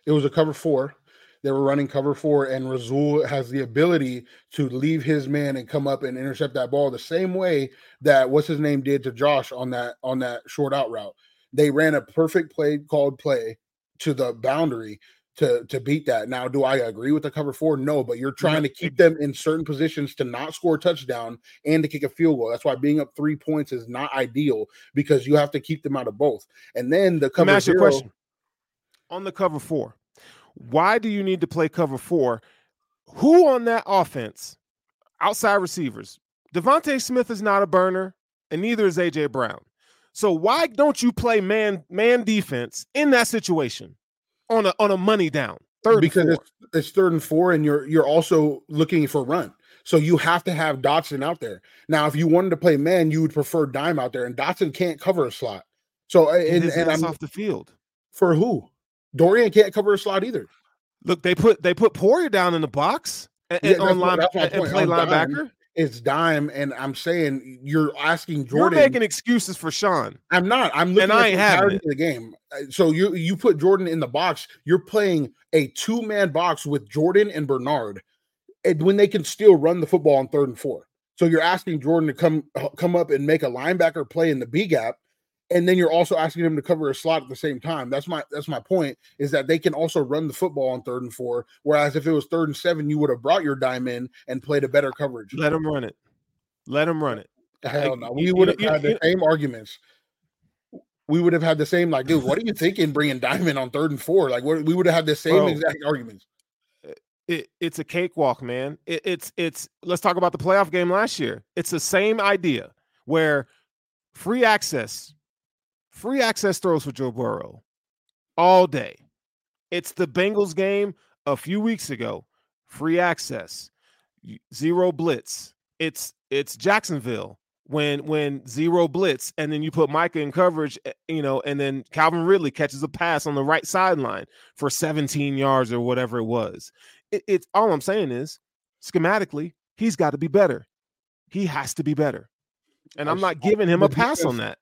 It was a cover four. They were running cover four, and Razul has the ability to leave his man and come up and intercept that ball the same way that what's-his-name did to Josh on that short out route. They ran a perfect play to the boundary to beat that. Now, do I agree with the cover four? No, but you're trying to keep them in certain positions to not score a touchdown and to kick a field goal. That's why being up 3 points is not ideal, because you have to keep them out of both. And then the cover zero. Let me ask you a question. On the cover four, why do you need to play cover four? Who on that offense, outside receivers? Devontae Smith is not a burner, and neither is A.J. Brown. So why don't you play man defense in that situation? On a money down, third, because it's third and four, and you're also looking for run. So you have to have Dotson out there. Now, if you wanted to play man, you would prefer dime out there, and Dotson can't cover a slot. So and I'm off the field for who? Dorian can't cover a slot either. Look, they put Poirier down in the box and play linebacker. It's dime, and I'm saying you're asking Jordan. You're making excuses for Sean. I'm not. I'm looking at the entirety of the game. So you put Jordan in the box. You're playing a two-man box with Jordan and Bernard, and when they can still run the football on third and four. So you're asking Jordan to come up and make a linebacker play in the B gap, and then you're also asking him to cover a slot at the same time. That's my point, is that they can also run the football on third and four, whereas if it was third and seven, you would have brought your dime in and played a better coverage. Let him run it. Hell no. We would have had the same arguments. We would have had the same, like, dude, what are you thinking bringing dime in on third and four? Like, we would have had the same exact arguments. It's a cakewalk, man. Let's talk about the playoff game last year. It's the same idea where free access – free access throws for Joe Burrow all day. It's the Bengals game a few weeks ago. Free access, zero blitz. It's Jacksonville when zero blitz, and then you put Micah in coverage, and then Calvin Ridley catches a pass on the right sideline for 17 yards or whatever it was. It's all I'm saying is schematically, he's got to be better. He has to be better. And I'm not giving him a pass on that.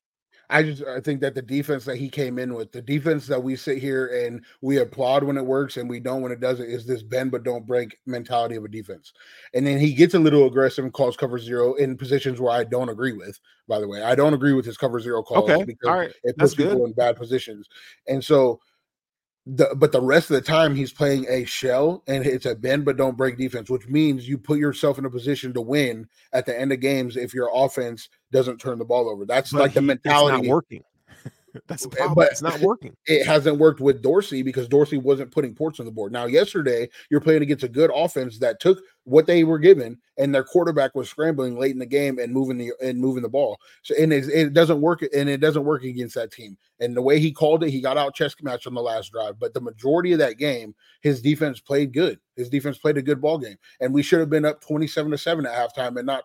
I think that the defense that he came in with, the defense that we sit here and we applaud when it works and we don't when it doesn't, is this bend but don't break mentality of a defense. And then he gets a little aggressive and calls cover zero in positions where I don't agree with, by the way. I don't agree with his cover zero calls because it puts people in bad positions. And so but the rest of the time he's playing a shell, and it's a bend but don't break defense, which means you put yourself in a position to win at the end of games if your offense doesn't turn the ball over. That's like the mentality. It's not working. That's the problem. But it's not working. It hasn't worked with Dorsey because Dorsey wasn't putting points on the board. Now, yesterday you're playing against a good offense that took what they were given, and their quarterback was scrambling late in the game and moving the ball. So it doesn't work, and it doesn't work against that team. And the way he called it, he got out chess match on the last drive. But the majority of that game, his defense played good. His defense played a good ball game, and we should have been up 27-7 at halftime, and not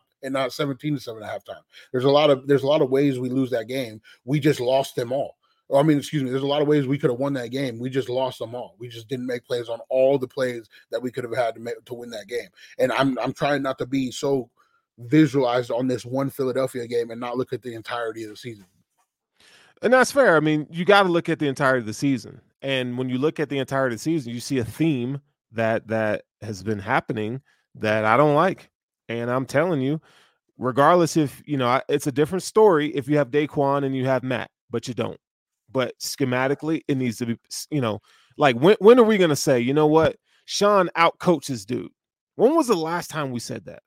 17-7 at halftime. There's a lot of ways we lose that game. We just lost them all. There's a lot of ways we could have won that game. We just lost them all. We just didn't make plays on all the plays that we could have had to make to win that game. And I'm trying not to be so visualized on this one Philadelphia game and not look at the entirety of the season. And that's fair. You got to look at the entirety of the season. And when you look at the entirety of the season, you see a theme that has been happening that I don't like. And I'm telling you, regardless if, it's a different story if you have Daquan and you have Matt, but you don't. But schematically, it needs to be, when are we going to say, you know what, Sean outcoaches dude? When was the last time we said that?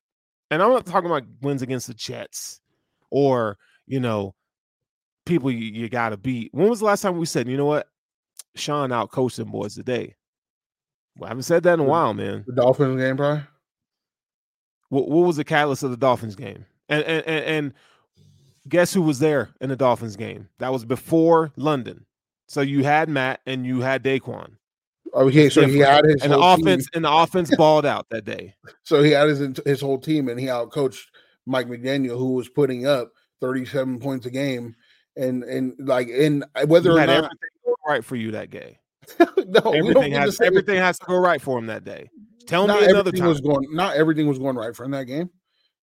And I'm not talking about wins against the Jets or, people you got to beat. When was the last time we said, you know what, Sean outcoached them boys today? Well, I haven't said that in a while, man. The Dolphins game, probably. What was the catalyst of the Dolphins game? And guess who was there in the Dolphins game? That was before London. So you had Matt and you had Daquan. Okay, so he had his and whole offense team. And the offense balled out that day. So he had his whole team, and he outcoached Mike McDaniel, who was putting up 37 points a game, and whether or not right for you that day. No, everything has to go right for him that day. Tell me another time. Not everything was going right for him that game.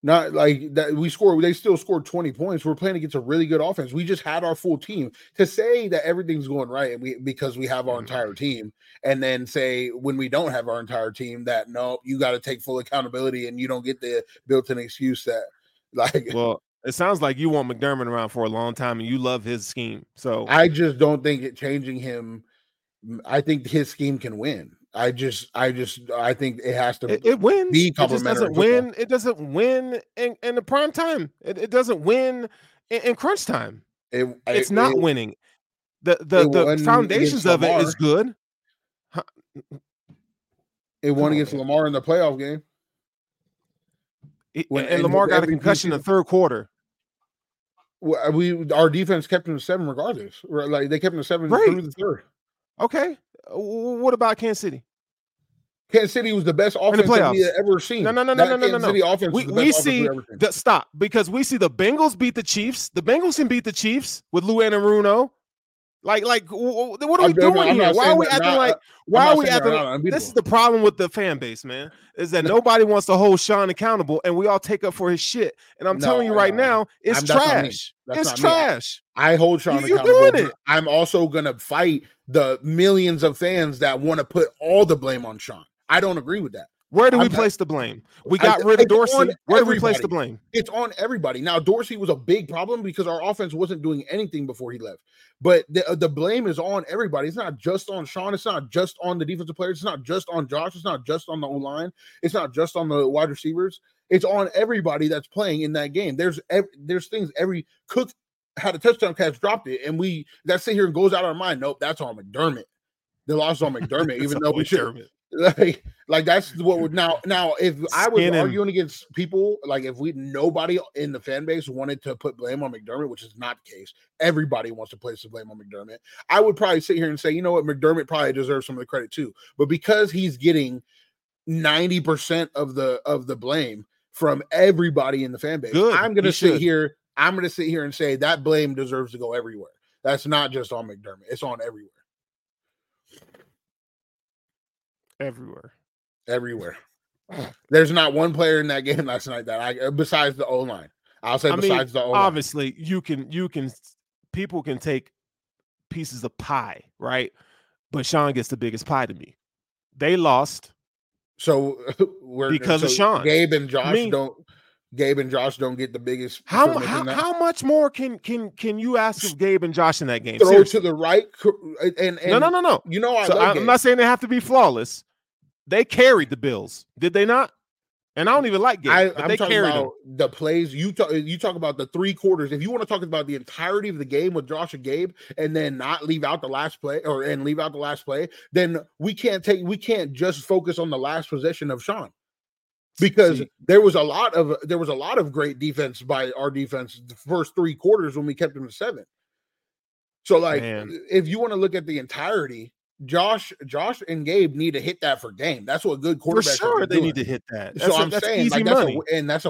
Not like that. They still scored 20 points. We're playing against a really good offense. We just had our full team. To say that everything's going right because we have our entire team, and then say when we don't have our entire team that no, you got to take full accountability and you don't get the built-in excuse that like. Well, it sounds like you want McDermott around for a long time and you love his scheme. So I just don't think it changing him. I think his scheme can win. I think it has to. It wins. Be complementary. It doesn't win in the prime time. It doesn't win in crunch time. It's not winning. The foundations of it is good. Huh? It won against Lamar in the playoff game. And Lamar got a concussion in the third quarter. Our defense kept him to seven regardless. Like they kept him to seven through the third. Okay. What about Kansas City? Kansas City was the best offense we've ever seen. No. Stop, because we see the Bengals beat the Chiefs. The Bengals can beat the Chiefs with Lou Anaruno. Like, what are we doing here? Why are we acting like? Why are we acting? This is the problem with the fan base, man. Is that nobody wants to hold Sean accountable, and we all take up for his shit. And I'm telling you right now, it's trash. It's trash. I hold Sean accountable. Doing it. I'm also gonna fight the millions of fans that want to put all the blame on Sean. I don't agree with that. Where do we place the blame? We got rid of Dorsey. Where do we place the blame? It's on everybody. Now, Dorsey was a big problem because our offense wasn't doing anything before he left. But the blame is on everybody. It's not just on Sean. It's not just on the defensive players. It's not just on Josh. It's not just on the O-line. It's not just on the wide receivers. It's on everybody that's playing in that game. There's things every Cook had a touchdown catch, dropped it, and we that sit here and goes out of our mind. Nope, that's on McDermott. They lost on McDermott, even though we should. Like that's what would now if I was arguing against people, like if we nobody in the fan base wanted to put blame on McDermott, which is not the case, everybody wants to place the blame on McDermott. I would probably sit here and say, you know what, McDermott probably deserves some of the credit too, but because he's getting 90% of the blame from everybody in the fan base, I'm gonna sit here and say that blame deserves to go everywhere. That's not just on McDermott; it's on everywhere. Everywhere. There's not one player in that game last night that I, besides the O-line. I'll say besides the O-line. Obviously, you can people can take pieces of pie, right? But Sean gets the biggest pie to me. They lost. So we're because of Sean. Gabe and Josh don't get the biggest. How much more can you ask of Gabe and Josh in that game? Throw seriously. To the right, and no. You know, I'm not saying they have to be flawless. They carried the Bills, did they not? And I don't even like Gabe. I'm talking about them. The plays. You talk about the three quarters. If you want to talk about the entirety of the game with Josh and Gabe, and then not leave out the last play, then we can't just focus on the last possession of Sean. Because there was a lot of great defense by our defense the first three quarters when we kept them to seven. So if you want to look at the entirety, Josh and Gabe need to hit that for game. That's what good quarterbacks for sure. They need to hit that. That's that's a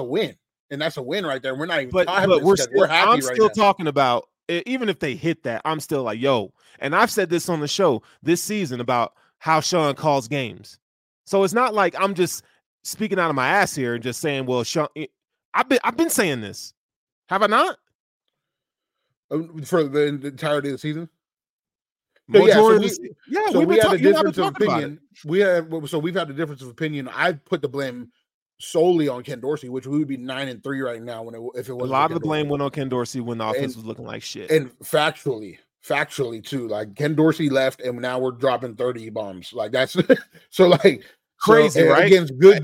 win, and that's a win right there. We're not even. But we're happy. I'm still talking about even if they hit that, I'm still like yo. And I've said this on the show this season about how Sean calls games. So it's not like I'm just speaking out of my ass here and just saying, well, Sean, I've been saying this, have I not? For the entirety of the season. We've had a difference of opinion. I put the blame solely on Ken Dorsey, which we would be 9-3 right now. If it was a lot of the blame went on Ken Dorsey when the offense was looking like shit. And factually too, like Ken Dorsey left, and now we're dropping 30 bombs. Like that's so like. Crazy, so, right? Against good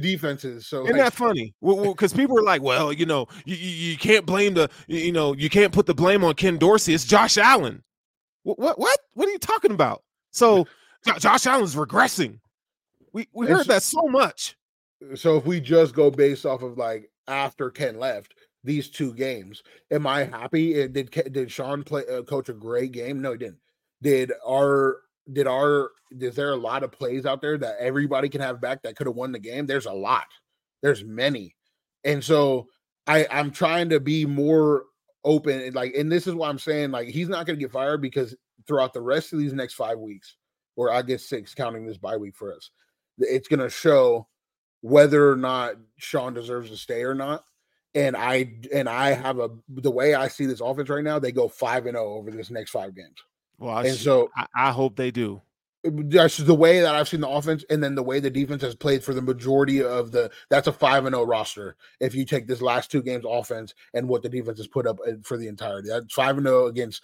defenses. So isn't that funny? Because people are like, well, you know, you can't blame you can't put the blame on Ken Dorsey. It's Josh Allen. What are you talking about? So Josh Allen's regressing. We heard that so much. So if we just go based off of like after Ken left, these two games, am I happy? Did Sean coach a great game? No, he didn't. Is there a lot of plays out there that everybody can have back that could have won the game? There's a lot. There's many. And so I'm trying to be more open. And this is why I'm saying, he's not going to get fired, because throughout the rest of these next 5 weeks, or I guess 6, counting this bye week for us, it's going to show whether or not Sean deserves to stay or not. And I have the way I see this offense right now, they go 5-0 over this next 5 games. Well, I hope they do. That's the way that I've seen the offense, and then the way the defense has played for the majority of that's a 5-0 roster. If you take this last 2 games offense and what the defense has put up for the entirety, that's 5-0 against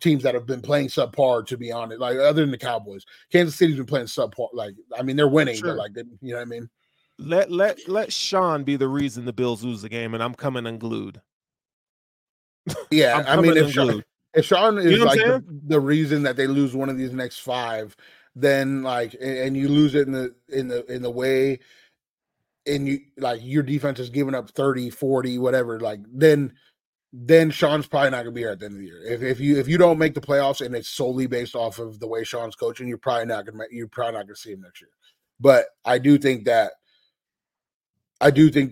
teams that have been playing subpar, to be honest. Like other than the Cowboys, Kansas City's been playing subpar. They're winning. Sure. You know what I mean? Let Sean be the reason the Bills lose the game, and I'm coming unglued. Yeah, If Sean is the reason that they lose one of these next 5, then and you lose it in the way, and you your defense is giving up 30, 40, whatever, then Sean's probably not gonna be here at the end of the year. If you don't make the playoffs, and it's solely based off of the way Sean's coaching, you're probably not gonna see him next year. But I do think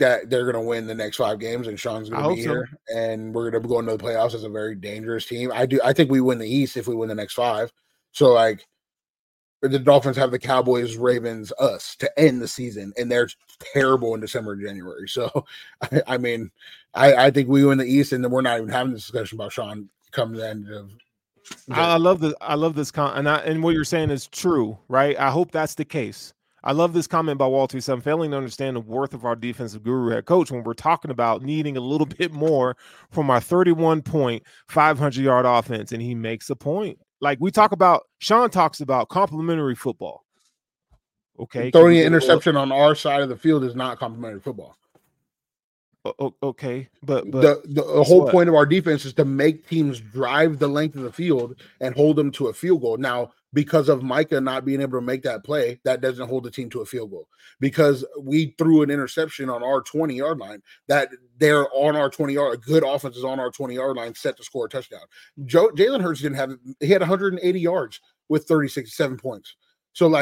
that they're going to win the next 5 games, and Sean's going to be here, and we're going to go into the playoffs as a very dangerous team. I think we win the East if we win the next 5. So, the Dolphins have the Cowboys, Ravens, us to end the season, and they're terrible in December and January. So, I think we win the East, and then we're not even having this discussion about Sean come the end of. I love this, and what you're saying is true, right? I hope that's the case. I love this comment by Walter. So I'm failing to understand the worth of our defensive guru head coach when we're talking about needing a little bit more from our 31-point, 500-yard offense. And he makes a point. Sean talks about complimentary football. Okay. Throwing an interception on our side of the field is not complimentary football. Okay. But the whole point of our defense is to make teams drive the length of the field and hold them to a field goal. Now, because of Micah not being able to make that play, that doesn't hold the team to a field goal. Because we threw an interception on our 20-yard line, that they're on our 20-yard. A good offense is on our 20-yard line, set to score a touchdown. Jalen Hurts had 180 yards with 37 points. So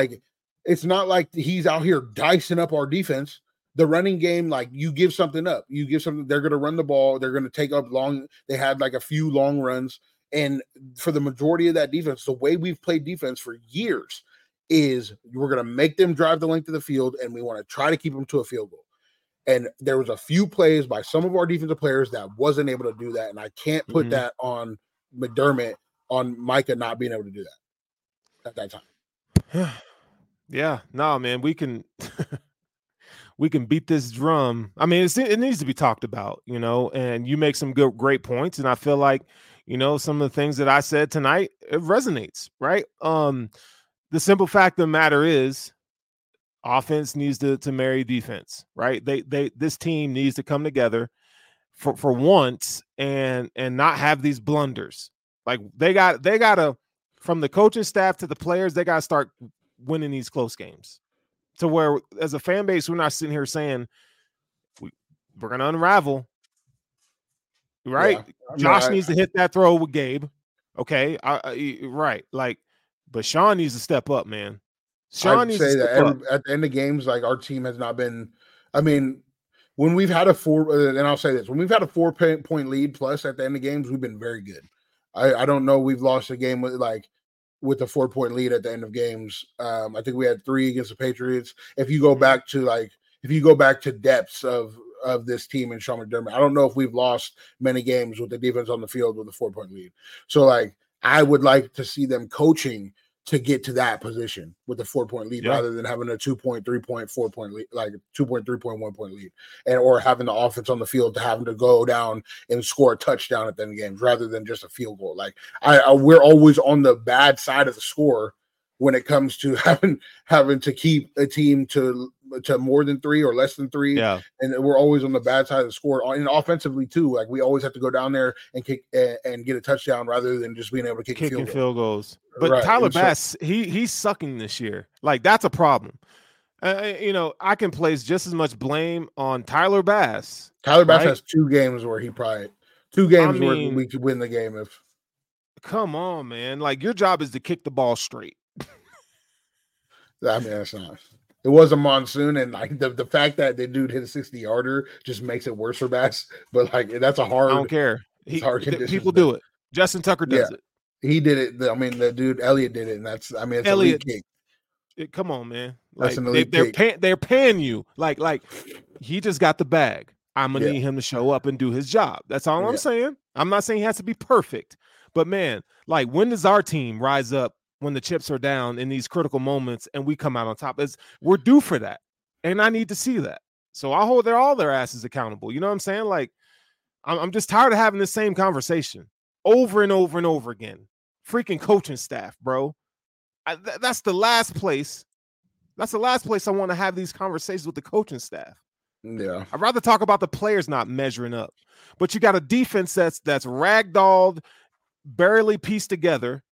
it's not like he's out here dicing up our defense. The running game, you give something up. They're going to run the ball. They're going to take up long. They had a few long runs. And for the majority of that defense, the way we've played defense for years is we're going to make them drive the length of the field, and we want to try to keep them to a field goal. And there was a few plays by some of our defensive players that wasn't able to do that, and I can't put that on McDermott, on Micah not being able to do that at that time. Yeah, no, man, we can we can beat this drum. I mean, it needs to be talked about, you know, and you make some great points, and I feel like, you know, some of the things that I said tonight, it resonates, right? The simple fact of the matter is offense needs to marry defense, right? This team needs to come together for once and not have these blunders. Like they gotta, from the coaching staff to the players, they gotta start winning these close games to where as a fan base, we're not sitting here saying we're going to unravel. Right. Yeah, Josh needs to hit that throw with Gabe. Okay. Right. Like, but Sean needs to step up, man. Sean needs to step up. At the end of games, like our team has not been, I mean, when we've had a four-point lead plus at the end of games, we've been very good. I don't know. We've lost a game with a 4-point lead at the end of games. I think we had 3 against the Patriots. If you go back to depths of this team and Sean McDermott, I don't know if we've lost many games with the defense on the field with a 4-point lead. So I would like to see them coaching to get to that position with a 4-point lead rather than having a 2-point, 3-point, 4-point lead, 2-point, 3-point, 1-point lead, or having the offense on the field to having to go down and score a touchdown at the end of games rather than just a field goal. We're always on the bad side of the score when it comes to having to keep a team to more than 3 or less than 3. Yeah. And we're always on the bad side of the score. And offensively too, we always have to go down there and kick and get a touchdown rather than just being able to kick field goals. But right. Tyler Bass, he's sucking this year. That's a problem. I can place just as much blame on Tyler Bass. Tyler Bass has 2 games where he probably where we could win the game. If come on, man, your job is to kick the ball straight. I mean, that's not. It was a monsoon, and the fact that the dude hit a 60-yarder just makes it worse for Bass. But that's a hard. I don't care. People do it. Justin Tucker does it. He did it. I mean, the dude Elliott did it, and that's. I mean, it's Elliott. Elite kick. Come on, man. They're paying you. He just got the bag. I'm gonna need him to show up and do his job. That's all I'm saying. I'm not saying he has to be perfect, but man, when does our team rise up when the chips are down in these critical moments and we come out on top? We're due for that, and I need to see that. So I hold all their asses accountable. You know what I'm saying? I'm just tired of having the same conversation over and over and over again. Freaking coaching staff, bro. That's the last place. That's the last place I want to have these conversations with the coaching staff. Yeah, I'd rather talk about the players not measuring up. But you got a defense that's ragdolled, barely pieced together,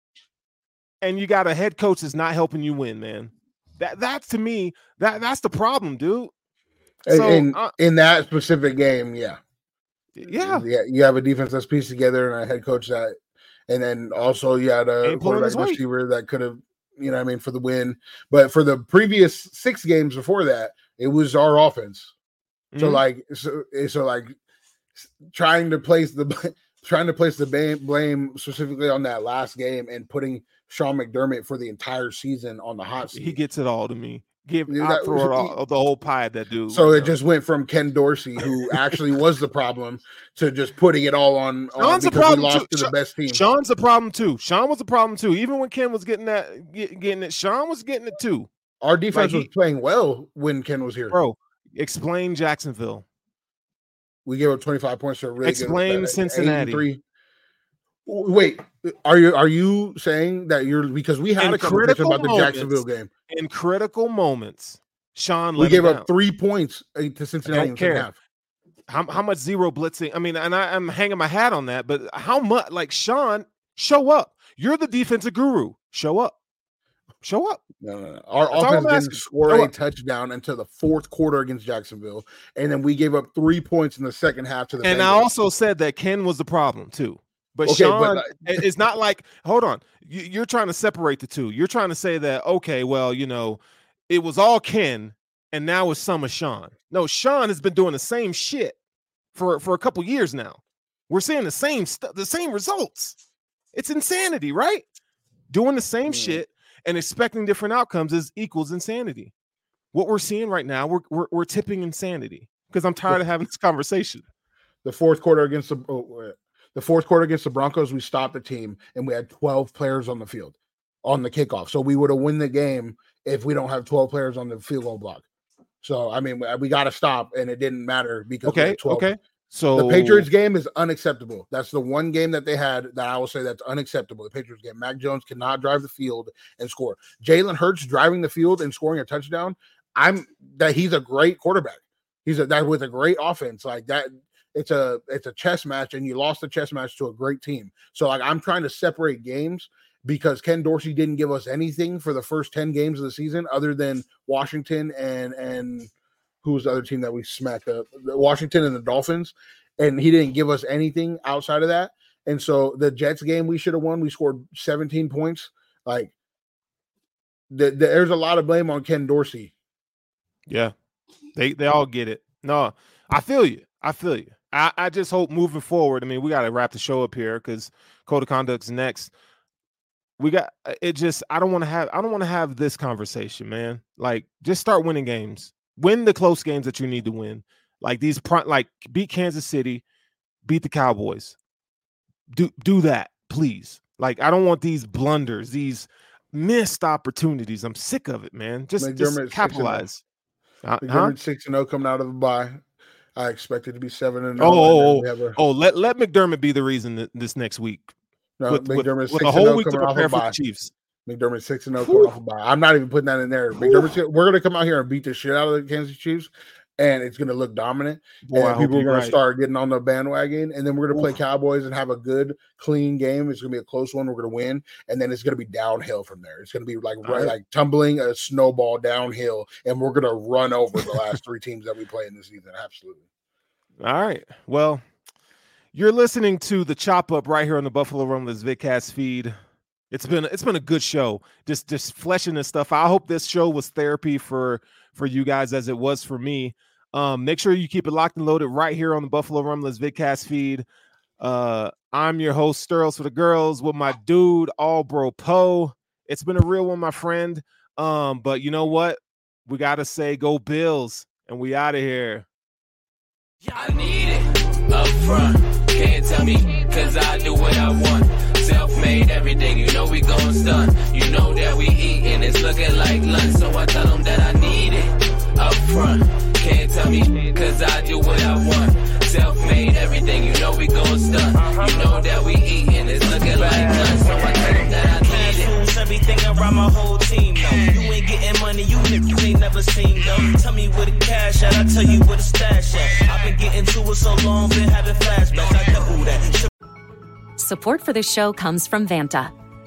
and you got a head coach that's not helping you win, man. That to me, that's the problem, dude. So, in that specific game, yeah, you have a defense that's pieced together and a head coach that, and then also you had a quarterback receiver that could have, you know what I mean, for the win. But for the previous 6 games before that, it was our offense. So trying to place the blame specifically on that last game and putting Sean McDermott for the entire season on the hot seat. He gets it all to me. The whole pie at that dude. So it just went from Ken Dorsey, who actually was the problem, to just putting it all on. Sean's the problem lost too. To the best team. Sean's the problem too. Sean was the problem too. Even when Ken was getting it, Sean was getting it too. Our defense was playing well when Ken was here. Bro, explain Jacksonville. We gave up 25 points to a really good Cincinnati. 83. Wait, are you saying that you're because we had a conversation about the Jacksonville game in critical moments? Sean, we gave up 3 points to Cincinnati. I don't care how much zero blitzing. I mean, and I'm hanging my hat on that, but how much? Sean, show up. You're the defensive guru. Show up. Show up. No. Our offense didn't score a touchdown until the 4th quarter against Jacksonville, and then we gave up 3 points in the second half to the. And Bengals. I also said that Ken was the problem too. But okay, Sean, it's not hold on. You're trying to separate the two. You're trying to say that, okay, well, you know, it was all Ken and now it's some of Sean. No, Sean has been doing the same shit for a couple years now. We're seeing the same stuff, the same results. It's insanity, right? Doing the same shit. and expecting different outcomes is equals insanity. What we're seeing right now, we're tipping insanity, because I'm tired of having this conversation. The fourth quarter against the Broncos, we stopped the team and we had 12 players on the field on the kickoff. So we would have won the game if we don't have 12 players on the field goal block. So, I mean, we got to stop, and it didn't matter because we had 12. Okay. So the Patriots game is unacceptable. That's the one game that they had that I will say that's unacceptable. The Patriots game. Mac Jones cannot drive the field and score. Jalen Hurts driving the field and scoring a touchdown. He's a great quarterback. He's a that with a great offense like that. It's a chess match, and you lost the chess match to a great team. So like I'm trying to separate games, because Ken Dorsey didn't give us anything for the first 10 games of the season other than Washington and who was the other team that we smacked up? Washington and the Dolphins. And he didn't give us anything outside of that. And so the Jets game we should have won. We scored 17 points. Like there's a lot of blame on Ken Dorsey. Yeah. They all get it. No, I feel you. I just hope moving forward. I mean, we got to wrap the show up here because Code of Conduct's next. We got it. Just I don't want to have this conversation, man. Like, just start winning games. Win the close games that you need to win. Like these, like beat Kansas City, beat the Cowboys. Do that, please. Like, I don't want these blunders, these missed opportunities. I'm sick of it, man. Just capitalize. McDermott 6-0 coming out of the bye. I expect it to be 7-0. Let McDermott be the reason that this next week. No, McDermott 6-0 coming off a bye. Chiefs. McDermott 6-0 coming off a bye. I'm not even putting that in there. We're going to come out here and beat the shit out of the Kansas Chiefs, and it's going to look dominant. Boy, and people are going to start getting on the bandwagon, and then we're going to play Cowboys and have a good, clean game. It's going to be a close one. We're going to win, and then it's going to be downhill from there. It's going to be like tumbling a snowball downhill, and we're going to run over the last three teams that we play in this season. Absolutely. All right. Well, you're listening to the Chop Up right here on the Buffalo Rumblings VidCast feed. It's been a good show, just fleshing this stuff. I hope this show was therapy for you guys as it was for me. Make sure you keep it locked and loaded right here on the Buffalo Rumblings VidCast feed. I'm your host, Sterls for the Girls, with my dude, All Bro Poe. It's been a real one, my friend. But you know what? We gotta say go Bills, and we out of here. Y'all need it up front. Can't tell me, cause I do what I want. Self-made everything, you know we gon' stun. You know that we eat and it's looking like lunch. So I tell them that I need it up front. Can't tell me, cause I do what I want. Self-made everything, you know we gon' stun. You know that we eat and it's looking like lunch. So I tell them that I need it. Everything around my whole team, though. You ain't getting money, you ain't never seen, though. Tell me where the cash at, I tell you where the stash at. I've been getting to it so long, been having flashbacks. I double that. Support for this show comes from Vanta.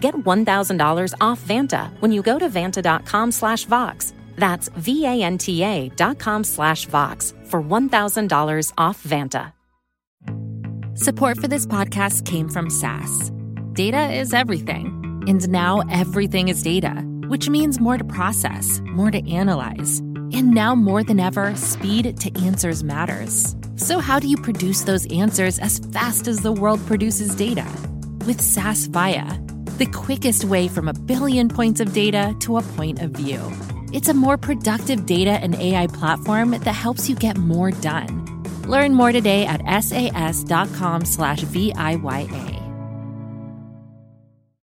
Get $1,000 off Vanta when you go to vanta.com/Vox. That's VANTA.com/Vox for $1,000 off Vanta. Support for this podcast came from SAS. Data is everything. And now everything is data, which means more to process, more to analyze. And now more than ever, speed to answers matters. So how do you produce those answers as fast as the world produces data? With SAS Via, the quickest way from a billion points of data to a point of view. It's a more productive data and AI platform that helps you get more done. Learn more today at SAS.com/VIYA.